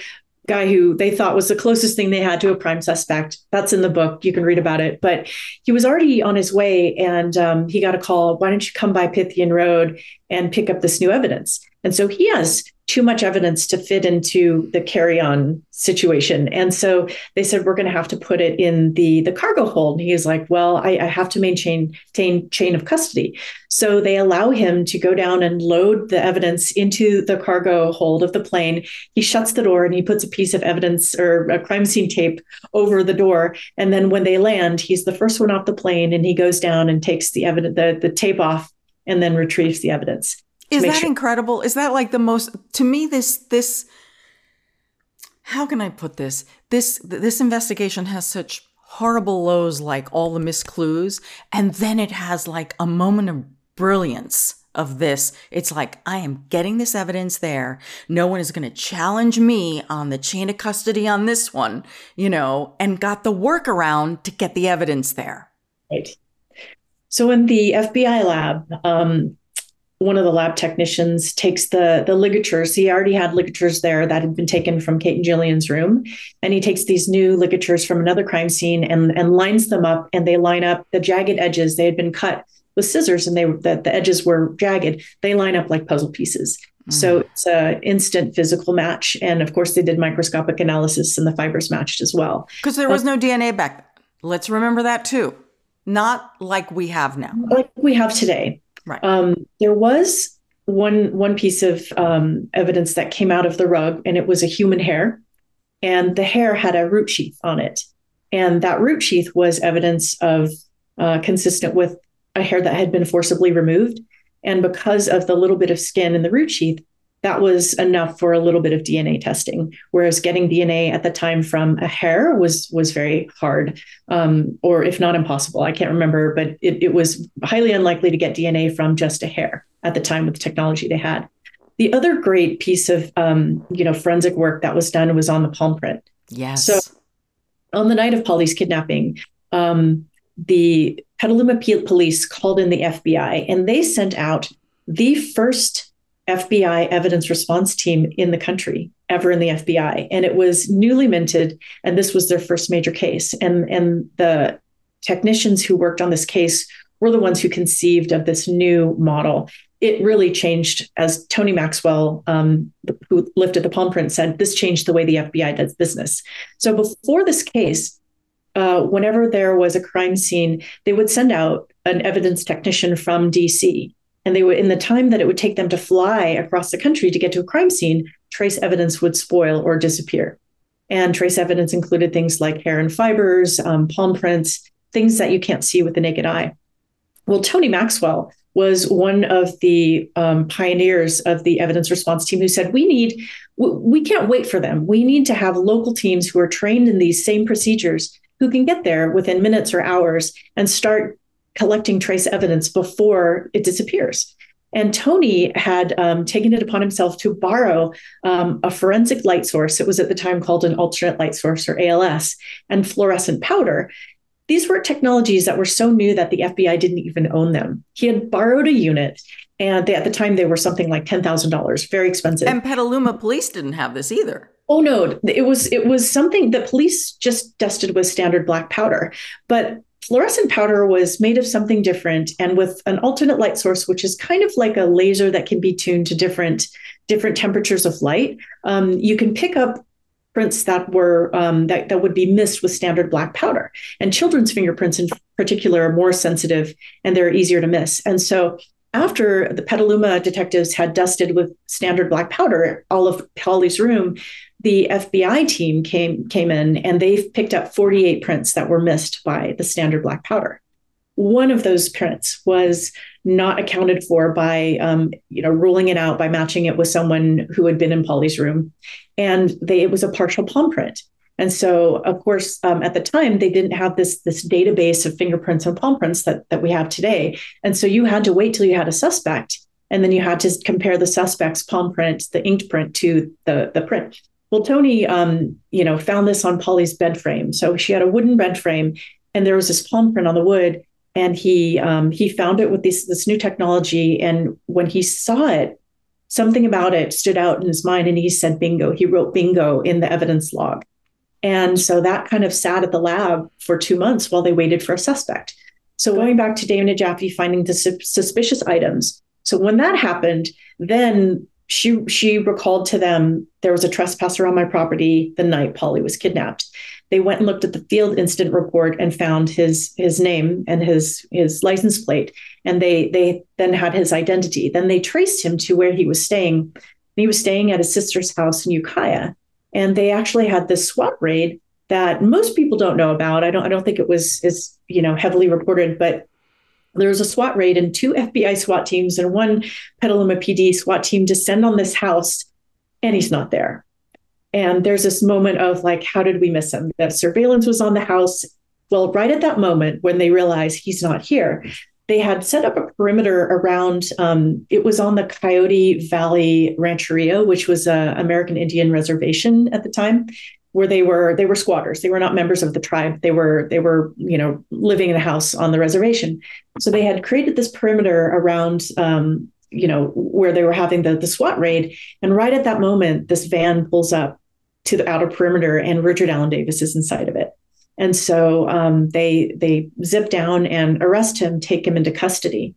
guy who they thought was the closest thing they had to a prime suspect. That's in the book. You can read about it. But he was already on his way, and um, he got a call. Why don't you come by Pythian Road and pick up this new evidence? And so he has too much evidence to fit into the carry-on situation. And so they said, we're going to have to put it in the, the cargo hold. And he was like, well, I, I have to maintain chain, chain of custody. So they allow him to go down and load the evidence into the cargo hold of the plane. He shuts the door and he puts a piece of evidence or a crime scene tape over the door. And then when they land, he's the first one off the plane, and he goes down and takes the evidence, the, the tape off, and then retrieves the evidence. Is that sure. incredible? Is that like the most, to me, this, this, how can I put this? This, this investigation has such horrible lows, like all the missed clues. And then it has like a moment of brilliance of this. It's like, I am getting this evidence there. No one is going to challenge me on the chain of custody on this one, you know, and got the workaround to get the evidence there. Right. So in the F B I lab, um, one of the lab technicians takes the, the ligatures. He already had ligatures there that had been taken from Kate and Jillian's room. And he takes these new ligatures from another crime scene and, and lines them up, and they line up the jagged edges. They had been cut with scissors, and they the, the edges were jagged. They line up like puzzle pieces. Mm. So it's an instant physical match. And of course they did microscopic analysis, and the fibers matched as well. Because there was uh, no D N A back then. Let's remember that too. Not like we have now. Like we have today. Right. Um, there was one one piece of um, evidence that came out of the rug, and it was a human hair, and the hair had a root sheath on it. And that root sheath was evidence of uh, consistent with a hair that had been forcibly removed. And because of the little bit of skin in the root sheath, that was enough for a little bit of D N A testing, whereas getting D N A at the time from a hair was was very hard, um, or if not impossible. I can't remember, but it, it was highly unlikely to get D N A from just a hair at the time with the technology they had. The other great piece of um, you know forensic work that was done was on the palm print. Yes. So on the night of Polly's kidnapping, um, the Petaluma police called in the F B I, and they sent out the first F B I evidence response team in the country, ever in the F B I. And it was newly minted, and this was their first major case. And, and the technicians who worked on this case were the ones who conceived of this new model. It really changed, as Tony Maxwell, um, who lived at the palm print, said, this changed the way the F B I does business. So before this case, uh, whenever there was a crime scene, they would send out an evidence technician from D C, and they would, in the time that it would take them to fly across the country to get to a crime scene, trace evidence would spoil or disappear. And trace evidence included things like hair and fibers, um, palm prints, things that you can't see with the naked eye. Well, Tony Maxwell was one of the um, pioneers of the evidence response team who said, we need, w- we can't wait for them. We need to have local teams who are trained in these same procedures who can get there within minutes or hours and start collecting trace evidence before it disappears. And Tony had um, taken it upon himself to borrow um, a forensic light source. It was at the time called an alternate light source, or A L S, and fluorescent powder. These were technologies that were so new that the F B I didn't even own them. He had borrowed a unit, and they, at the time they were something like ten thousand dollars, very expensive. And Petaluma police didn't have this either. Oh, no, it was it was something the police just dusted with standard black powder. But fluorescent powder was made of something different, and with an alternate light source, which is kind of like a laser that can be tuned to different, different temperatures of light, um, you can pick up prints that were um, that, that would be missed with standard black powder. And children's fingerprints in particular are more sensitive, and they're easier to miss. And so after the Petaluma detectives had dusted with standard black powder all of Polly's room, the F B I team came came in, and they picked up forty-eight prints that were missed by the standard black powder. One of those prints was not accounted for by, um, you know, ruling it out by matching it with someone who had been in Polly's room. And they, it was a partial palm print. And so, of course, um, at the time, they didn't have this, this database of fingerprints and palm prints that, that we have today. And so you had to wait till you had a suspect, and then you had to compare the suspect's palm print, the inked print, to the, the print. Well, Tony, um, you know, found this on Polly's bed frame. So she had a wooden bed frame, and there was this palm print on the wood. And he um, he found it with this, this new technology. And when he saw it, something about it stood out in his mind. And he said, bingo. He wrote bingo in the evidence log. And so that kind of sat at the lab for two months while they waited for a suspect. So going back to Dana Jaffe finding the su- suspicious items. So when that happened, then she she recalled to them, there was a trespasser on my property the night Polly was kidnapped. They went and looked at the field incident report and found his his name and his his license plate. And they they then had his identity. Then they traced him to where he was staying. And he was staying at his sister's house in Ukiah. And they actually had this SWAT raid that most people don't know about. I don't I don't think it was is you know heavily reported, but there was a SWAT raid, and two F B I SWAT teams and one Petaluma P D SWAT team descend on this house, and he's not there. And there's this moment of like, how did we miss him? The surveillance was on the house. Well, right at that moment, when they realized he's not here, they had set up a perimeter around, um, it was on the Coyote Valley Rancheria, which was an American Indian reservation at the time, where they were, they were squatters. They were not members of the tribe. They were, they were, you know, living in a house on the reservation. So they had created this perimeter around, um, you know, where they were having the, the SWAT raid. And right at that moment, this van pulls up to the outer perimeter, and Richard Allen Davis is inside of it. And so um, they they zip down and arrest him, take him into custody.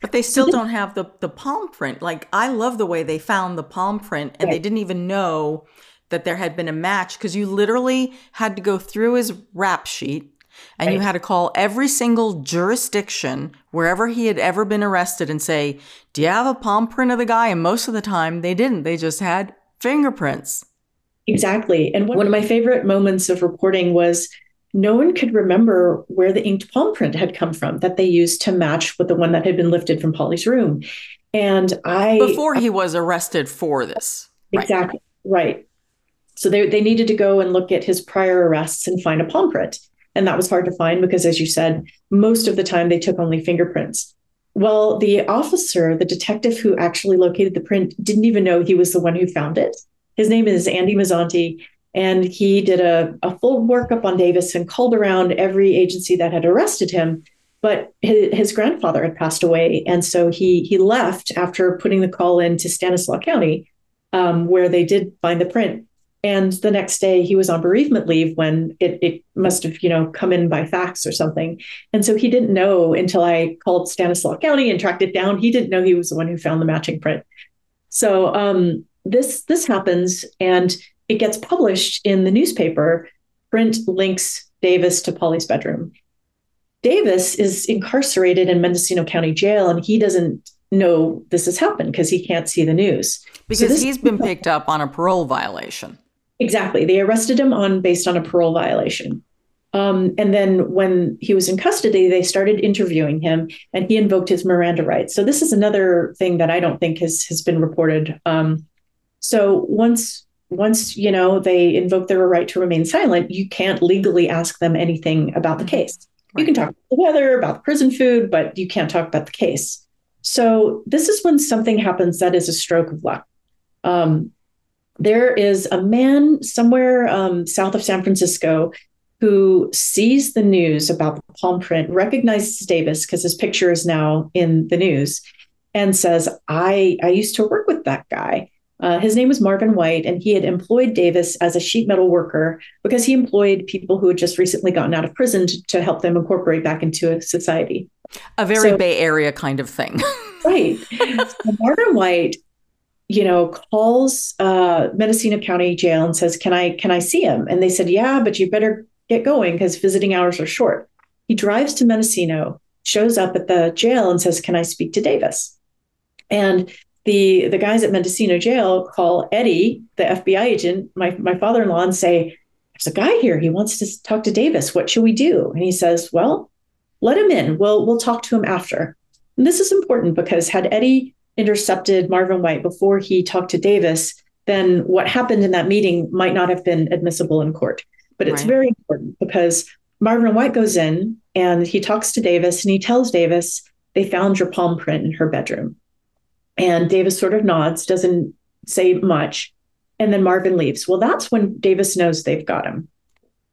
But they still don't have the, the palm print. Like, I love the way they found the palm print, and right. They didn't even know that there had been a match, because you literally had to go through his rap sheet, and right. You had to call every single jurisdiction wherever he had ever been arrested and say, do you have a palm print of the guy? And most of the time they didn't. They just had fingerprints. Exactly. And one of my favorite moments of reporting was no one could remember where the inked palm print had come from that they used to match with the one that had been lifted from Polly's room. And I... Before he was arrested for this. Exactly. Right. right. So they, they needed to go and look at his prior arrests and find a palm print. And that was hard to find because, as you said, most of the time they took only fingerprints. Well, the officer, the detective who actually located the print, didn't even know he was the one who found it. His name is Andy Mazzanti, And he did a, a full workup on Davis and called around every agency that had arrested him. But his, his grandfather had passed away. And so he he left after putting the call in to Stanislaus County, um, where they did find the print. And the next day he was on bereavement leave when it, it must have, you know, come in by fax or something. And so he didn't know until I called Stanislaus County and tracked it down. He didn't know he was the one who found the matching print. So um, this this happens, and it gets published in the newspaper. Print links Davis to Polly's bedroom. Davis is incarcerated in Mendocino County Jail, and he doesn't know this has happened because he can't see the news. Because so this, he's been picked up on a parole violation. Exactly. They arrested him on based on a parole violation. Um, and then when he was in custody, they started interviewing him, and he invoked his Miranda rights. So this is another thing that I don't think has, has been reported. Um, so once once, you know, they invoke their right to remain silent, you can't legally ask them anything about the case. You can talk about the weather, about the prison food, but you can't talk about the case. So this is when something happens that is a stroke of luck. Um, there is a man somewhere um, south of San Francisco who sees the news about the palm print, recognizes Davis because his picture is now in the news, and says, I, I used to work with that guy. Uh, his name was Marvin White, and he had employed Davis as a sheet metal worker because he employed people who had just recently gotten out of prison to, to help them incorporate back into a society. A very so, Bay Area kind of thing. Right. So Marvin White, you know, calls uh, Mendocino County Jail and says, can I, can I see him? And they said, yeah, but you better get going because visiting hours are short. He drives to Mendocino, shows up at the jail and says, can I speak to Davis? And The the guys at Mendocino Jail call Eddie, the F B I agent, my, my father-in-law, and say, there's a guy here. He wants to talk to Davis. What should we do? And he says, well, let him in. We'll, we'll talk to him after. And this is important because had Eddie intercepted Marvin White before he talked to Davis, then what happened in that meeting might not have been admissible in court. But it's right. very important because Marvin White goes in and he talks to Davis and he tells Davis, they found your palm print in her bedroom. And Davis sort of nods, doesn't say much. And then Marvin leaves. Well, that's when Davis knows they've got him.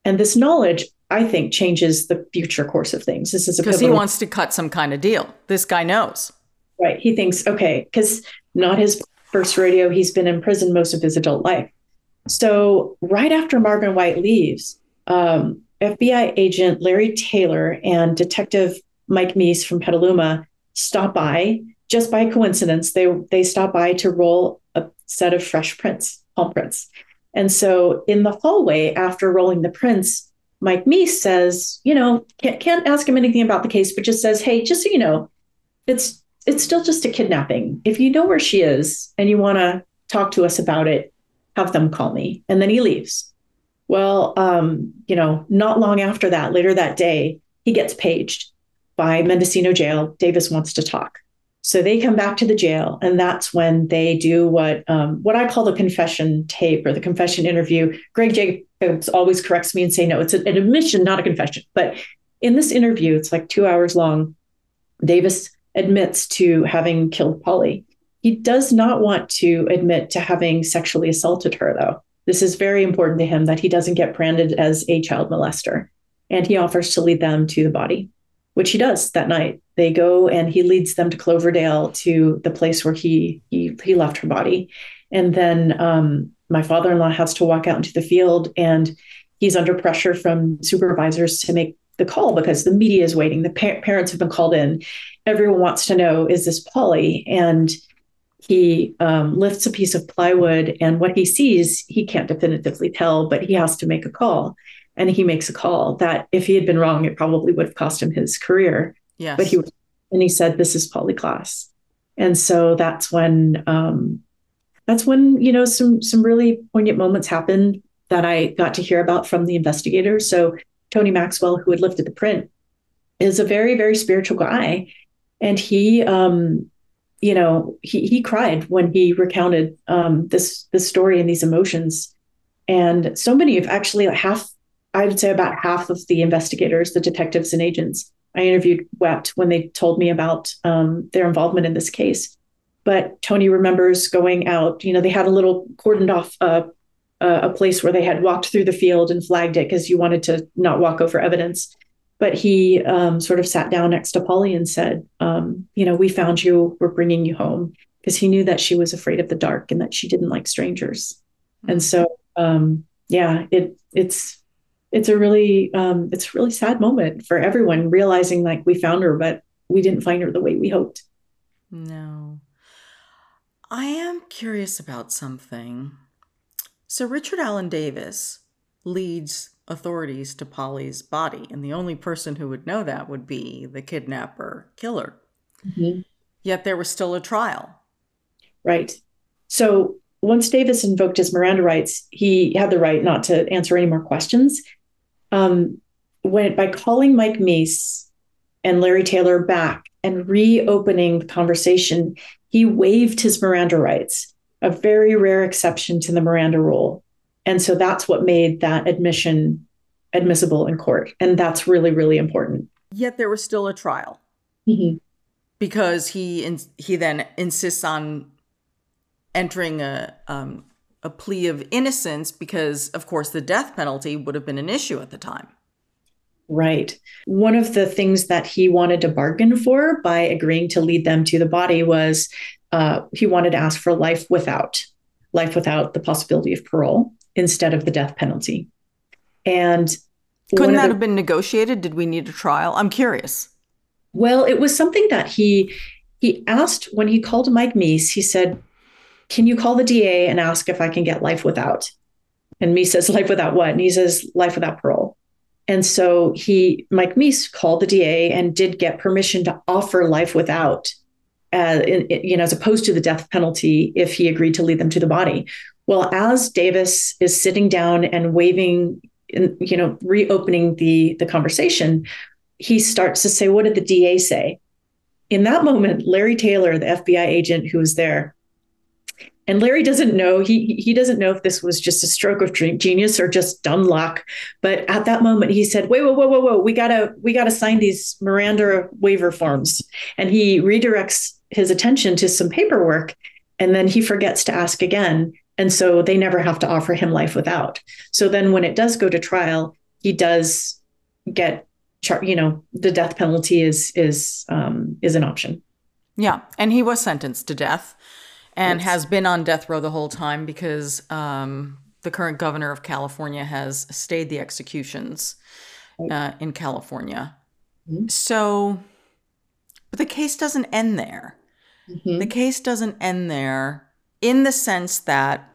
And this knowledge, I think, changes the future course of things. This is a because he wants to cut some kind of deal. This guy knows. Right. He thinks, OK, because not his first rodeo. He's been in prison most of his adult life. So right after Marvin White leaves, um, F B I agent Larry Taylor and Detective Mike Meese from Petaluma stop by. Just by coincidence, they they stopped by to roll a set of fresh prints, palm prints. And so in the hallway, after rolling the prints, Mike Meese says, you know, can't, can't ask him anything about the case, but just says, hey, just so you know, it's it's still just a kidnapping. If you know where she is and you want to talk to us about it, have them call me. And then he leaves. Well, um, you know, not long after that, later that day, he gets paged by Mendocino Jail. Davis wants to talk. So they come back to the jail, and that's when they do what um, what I call the confession tape or the confession interview. Greg Jacobs always corrects me and say, no, it's an admission, not a confession. But in this interview, it's like two hours long. Davis admits to having killed Polly. He does not want to admit to having sexually assaulted her, though. This is very important to him that he doesn't get branded as a child molester. And he offers to lead them to the body, which he does that night. They go and he leads them to Cloverdale, to the place where he he, he left her body. And then um, my father-in-law has to walk out into the field, and he's under pressure from supervisors to make the call because the media is waiting. The pa- parents have been called in. Everyone wants to know, is this Polly? And he um, lifts a piece of plywood, and what he sees, he can't definitively tell, but he has to make a call. And he makes a call that if he had been wrong, it probably would have cost him his career. Yes. But he was, and he said, this is Polly Klaas. And so that's when, um, that's when, you know, some, some really poignant moments happened that I got to hear about from the investigator. So Tony Maxwell, who had lifted the print, is a very, very spiritual guy. And he, um, you know, he, he cried when he recounted, um, this, this story and these emotions. And so many of actually half, I would say about half of the investigators, the detectives and agents I interviewed, wept when they told me about um, their involvement in this case. But Tony remembers going out, you know, they had a little cordoned off uh, uh, a place where they had walked through the field and flagged it because you wanted to not walk over evidence. But he um, sort of sat down next to Polly and said, um, you know, we found you, we're bringing you home, because he knew that she was afraid of the dark and that she didn't like strangers. Mm-hmm. And so, um, yeah, it it's it's a really um, it's a really sad moment for everyone, realizing like we found her, but we didn't find her the way we hoped. No. I am curious about something. So Richard Allen Davis leads authorities to Polly's body, and the only person who would know that would be the kidnapper killer. Mm-hmm. Yet there was still a trial. Right. So once Davis invoked his Miranda rights, he had the right not to answer any more questions. Um, when by calling Mike Meese and Larry Taylor back and reopening the conversation, he waived his Miranda rights, a very rare exception to the Miranda rule. And so that's what made that admission admissible in court. And that's really, really important. Yet there was still a trial. Mm-hmm. Because he in, he then insists on entering a um, a plea of innocence because, of course, the death penalty would have been an issue at the time. Right. One of the things that he wanted to bargain for by agreeing to lead them to the body was uh, he wanted to ask for life without, life without the possibility of parole, instead of the death penalty. And couldn't that the, have been negotiated? Did we need a trial? I'm curious. Well, it was something that he he asked when he called Mike Meese. He said, can you call the D A and ask if I can get life without? And Meese says, life without what? And he says, life without parole. And so he, Mike Meese called the D A and did get permission to offer life without, uh, in, in, you know, as opposed to the death penalty if he agreed to lead them to the body. Well, as Davis is sitting down and waiving, you know, reopening the, the conversation, he starts to say, what did the D A say? In that moment, Larry Taylor, the F B I agent who was there, and Larry doesn't know, he, he doesn't know if this was just a stroke of genius or just dumb luck. But at that moment, he said, wait, whoa, whoa, whoa, whoa, we gotta, we gotta sign these Miranda waiver forms. And he redirects his attention to some paperwork, and then he forgets to ask again. And so they never have to offer him life without. So then when it does go to trial, he does get, char- you know, the death penalty is is um, is an option. Yeah. And he was sentenced to death and yes. has been on death row the whole time because um, the current governor of California has stayed the executions uh, in California. Mm-hmm. So, but the case doesn't end there. Mm-hmm. The case doesn't end there. In the sense that,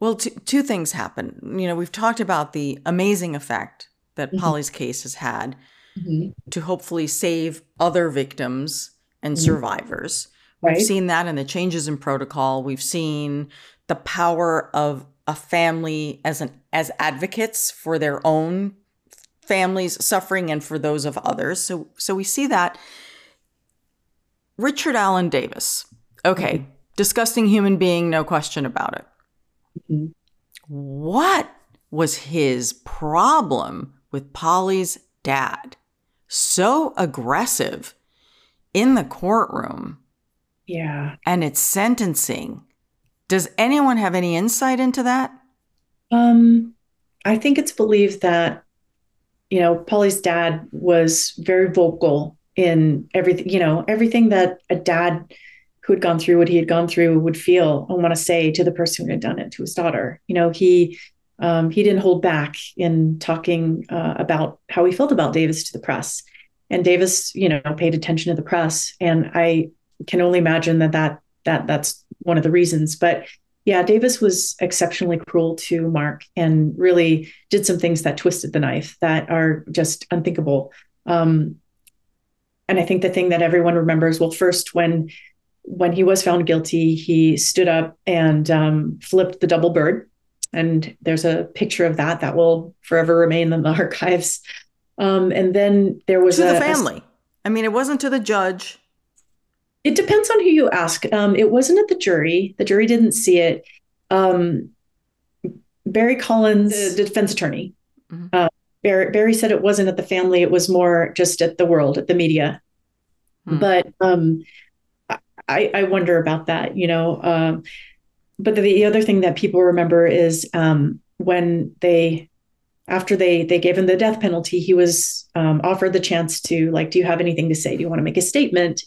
well, t- two things happen. You know, we've talked about the amazing effect that mm-hmm. Polly's case has had mm-hmm. to hopefully save other victims and mm-hmm. survivors. Right. We've seen that in the changes in protocol. We've seen the power of a family as an as advocates for their own families' suffering and for those of others. So, so we see that. Richard Allen Davis. Okay, mm-hmm. disgusting human being, no question about it. Mm-hmm. What was his problem with Polly's dad? So aggressive in the courtroom. Yeah. And it's sentencing. Does anyone have any insight into that? Um, I think it's believed that, you know, Polly's dad was very vocal in everything, you know, everything that a dad who had gone through what he had gone through would feel and want to say to the person who had done it to his daughter. You know, he um, he didn't hold back in talking uh, about how he felt about Davis to the press. And Davis, you know, paid attention to the press. And I can only imagine that, that, that that's one of the reasons. But yeah, Davis was exceptionally cruel to Mark and really did some things that twisted the knife that are just unthinkable. Um, and I think the thing that everyone remembers, well, first when When he was found guilty, he stood up and um, flipped the double bird. And there's a picture of that that will forever remain in the archives. Um, and then there was to a, the family. A, I mean, it wasn't to the judge. It depends on who you ask. Um, it wasn't at the jury. The jury didn't see it. Um, Barry Collins, the defense attorney, mm-hmm. uh, Barry, Barry said it wasn't at the family. It was more just at the world, at the media. Mm-hmm. But um I, I wonder about that, you know, um, but the, the other thing that people remember is um, when they, after they they gave him the death penalty, he was um, offered the chance to, like, do you have anything to say? Do you want to make a statement?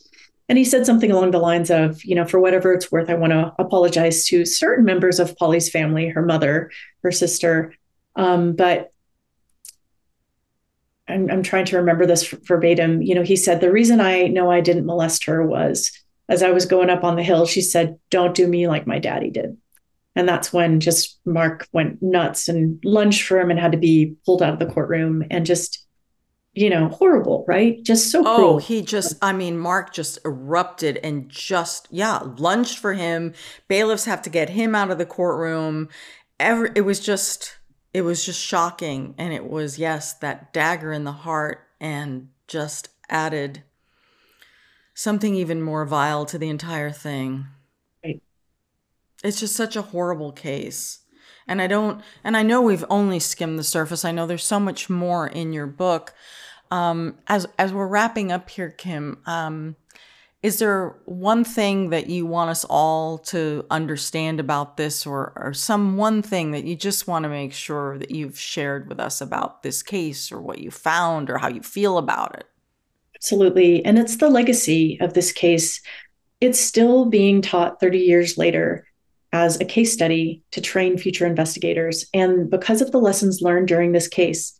And he said something along the lines of, you know, for whatever it's worth, I want to apologize to certain members of Polly's family, her mother, her sister. Um, but I'm, I'm trying to remember this verbatim. You know, he said, the reason I know I didn't molest her was, as I was going up on the hill, she said, don't do me like my daddy did. And that's when just Mark went nuts and lunged for him and had to be pulled out of the courtroom and just, you know, horrible, right? Just so cruel. Oh, he just, I mean, Mark just erupted and just, yeah, lunged for him. Bailiffs have to get him out of the courtroom. Every, it was just, it was just shocking. And it was, yes, that dagger in the heart, and just added something even more vile to the entire thing. Right. It's just such a horrible case. And I don't, and I know we've only skimmed the surface. I know there's so much more in your book. Um, as as we're wrapping up here, Kim, um, is there one thing that you want us all to understand about this, or, or some one thing that you just want to make sure that you've shared with us about this case, or what you found, or how you feel about it? Absolutely. And it's the legacy of this case. It's still being taught thirty years later as a case study to train future investigators. And because of the lessons learned during this case,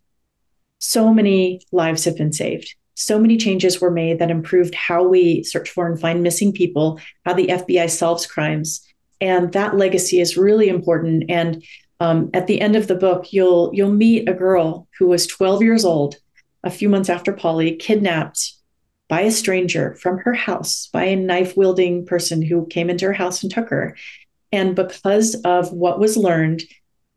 so many lives have been saved. So many changes were made that improved how we search for and find missing people, how the F B I solves crimes. And that legacy is really important. And um, at the end of the book, you'll you'll meet a girl who was twelve years old, a few months after Polly, kidnapped by a stranger from her house, by a knife-wielding person who came into her house and took her. And because of what was learned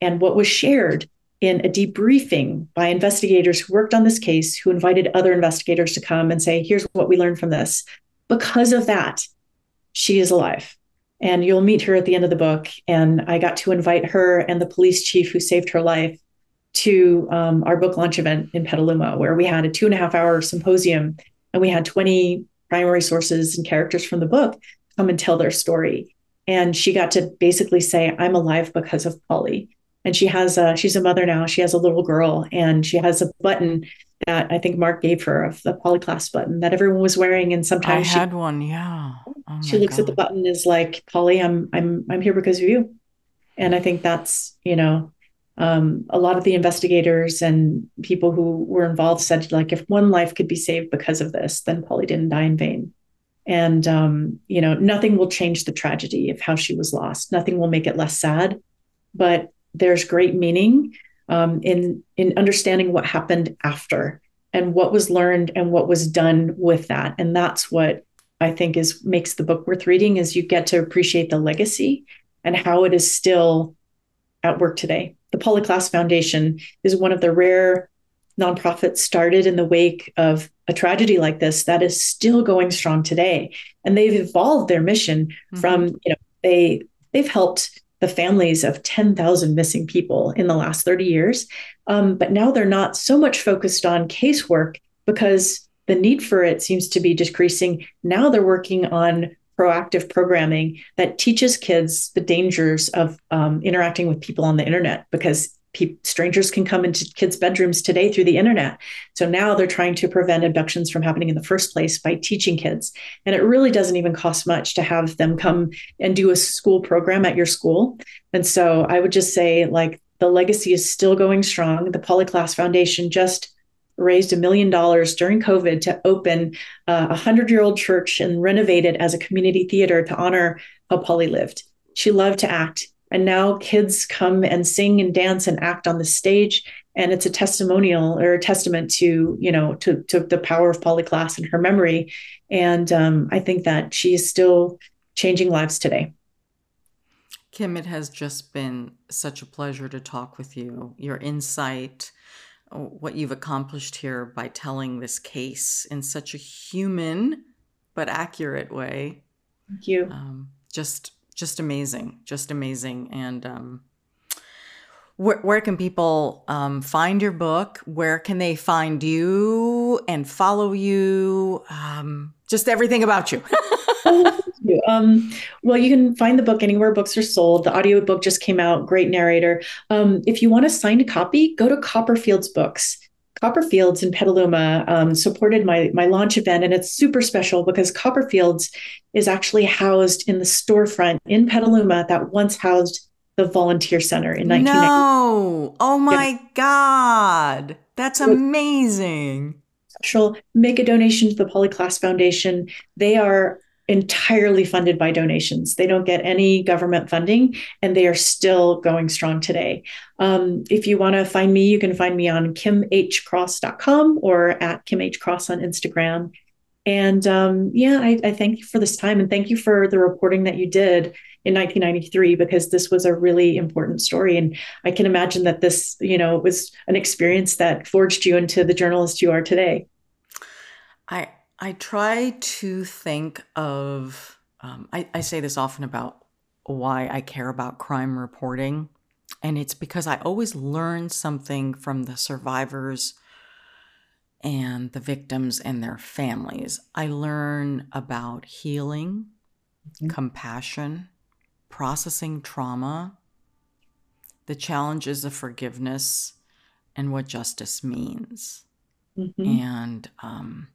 and what was shared in a debriefing by investigators who worked on this case, who invited other investigators to come and say, here's what we learned from this, because of that, she is alive. And you'll meet her at the end of the book. And I got to invite her and the police chief who saved her life to um, our book launch event in Petaluma, where we had a two and a half hour symposium, and we had twenty primary sources and characters from the book come and tell their story. And she got to basically say, I'm alive because of Polly. And she has a, she's a mother now. She has a little girl, and she has a button that I think Mark gave her, of the Polly Klaas button that everyone was wearing. And sometimes I she had one. Yeah. Oh, she looks God. at the button and is like, Polly, I'm, I'm, I'm here because of you. And I think that's, you know, Um, a lot of the investigators and people who were involved said, like, if one life could be saved because of this, then Polly didn't die in vain. And, um, you know, nothing will change the tragedy of how she was lost. Nothing will make it less sad, but there's great meaning um, in, in understanding what happened after and what was learned and what was done with that. And that's what I think is makes the book worth reading, is you get to appreciate the legacy and how it is still at work today. The Polly Klaas Foundation is one of the rare nonprofits started in the wake of a tragedy like this that is still going strong today. And they've evolved their mission mm-hmm. from, you know, they, they've helped the families of ten thousand missing people in the last thirty years. Um, but now they're not so much focused on casework because the need for it seems to be decreasing. Now they're working on proactive programming that teaches kids the dangers of um, interacting with people on the internet, because pe- strangers can come into kids' bedrooms today through the internet. So now they're trying to prevent abductions from happening in the first place by teaching kids. And it really doesn't even cost much to have them come and do a school program at your school. And so I would just say, like, the legacy is still going strong. The Polly Klaas Foundation just raised a million dollars during COVID to open a hundred-year-old church and renovate it as a community theater to honor how Polly lived. She loved to act. And now kids come and sing and dance and act on the stage. And it's a testimonial, or a testament to, you know, to, to the power of Polly Klaas and her memory. And um, I think that she is still changing lives today. Kim, it has just been such a pleasure to talk with you. Your insight, what you've accomplished here by telling this case in such a human but accurate way. Thank you. Um, just, just amazing, just amazing. And um, wh- where can people um, find your book? Where can they find you and follow you? Um, just everything about you. um, well, you can find the book anywhere books are sold. The audiobook just came out. Great narrator. Um, if you want a signed copy, go to Copperfields Books. Copperfields in Petaluma um, supported my my launch event, and it's super special because Copperfields is actually housed in the storefront in Petaluma that once housed the Volunteer Center in nineteen ninety. No! Oh my yeah. God! That's amazing. Special. Make a donation to the Polly Klaas Foundation. They are entirely funded by donations. They don't get any government funding, and they are still going strong today. Um, if you want to find me, you can find me on kim h cross dot com or at kim h cross on Instagram. And um, yeah, I, I thank you for this time, and thank you for the reporting that you did in nineteen ninety-three, because this was a really important story. And I can imagine that this, you know, was an experience that forged you into the journalist you are today. I I try to think of, um, I, I say this often about why I care about crime reporting, and it's because I always learn something from the survivors and the victims and their families. I learn about healing, mm-hmm. compassion, processing trauma, the challenges of forgiveness, and what justice means. Mm-hmm. And, um,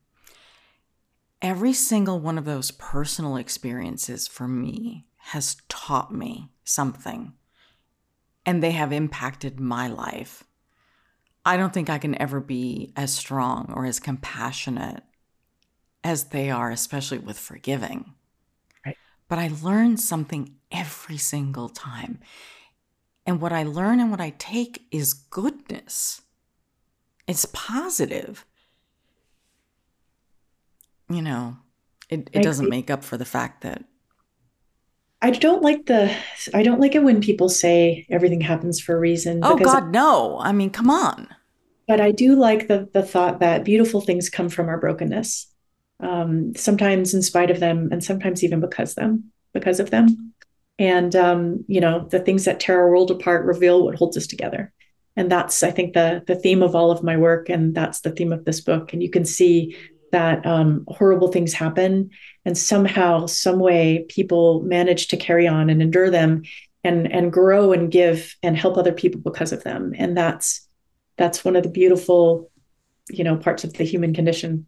every single one of those personal experiences for me has taught me something, and they have impacted my life. I don't think I can ever be as strong or as compassionate as they are, especially with forgiving. Right. But I learn something every single time. And what I learn and what I take is goodness. It's positive. You know, it, it doesn't make up for the fact that I don't like the I don't like it when people say everything happens for a reason. Oh, God, I, no. I mean, come on. But I do like the the thought that beautiful things come from our brokenness, um, sometimes in spite of them, and sometimes even because them because of them. And, um, you know, the things that tear our world apart reveal what holds us together. And that's, I think, the the theme of all of my work. And that's the theme of this book. And you can see that um, horrible things happen, and somehow, some way, people manage to carry on and endure them, and and grow and give and help other people because of them. And that's that's one of the beautiful, you know, parts of the human condition.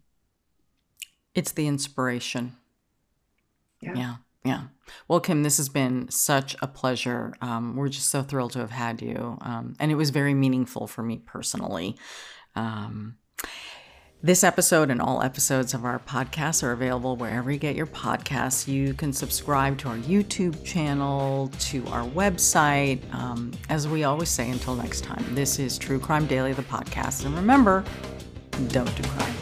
It's the inspiration. Yeah, yeah, yeah. Well, Kim, this has been such a pleasure. Um, we're just so thrilled to have had you, um, and it was very meaningful for me personally. Um, This episode and all episodes of our podcast are available wherever you get your podcasts. You can subscribe to our YouTube channel, to our website. Um, as we always say, until next time, this is True Crime Daily, the podcast. And remember, don't do crime.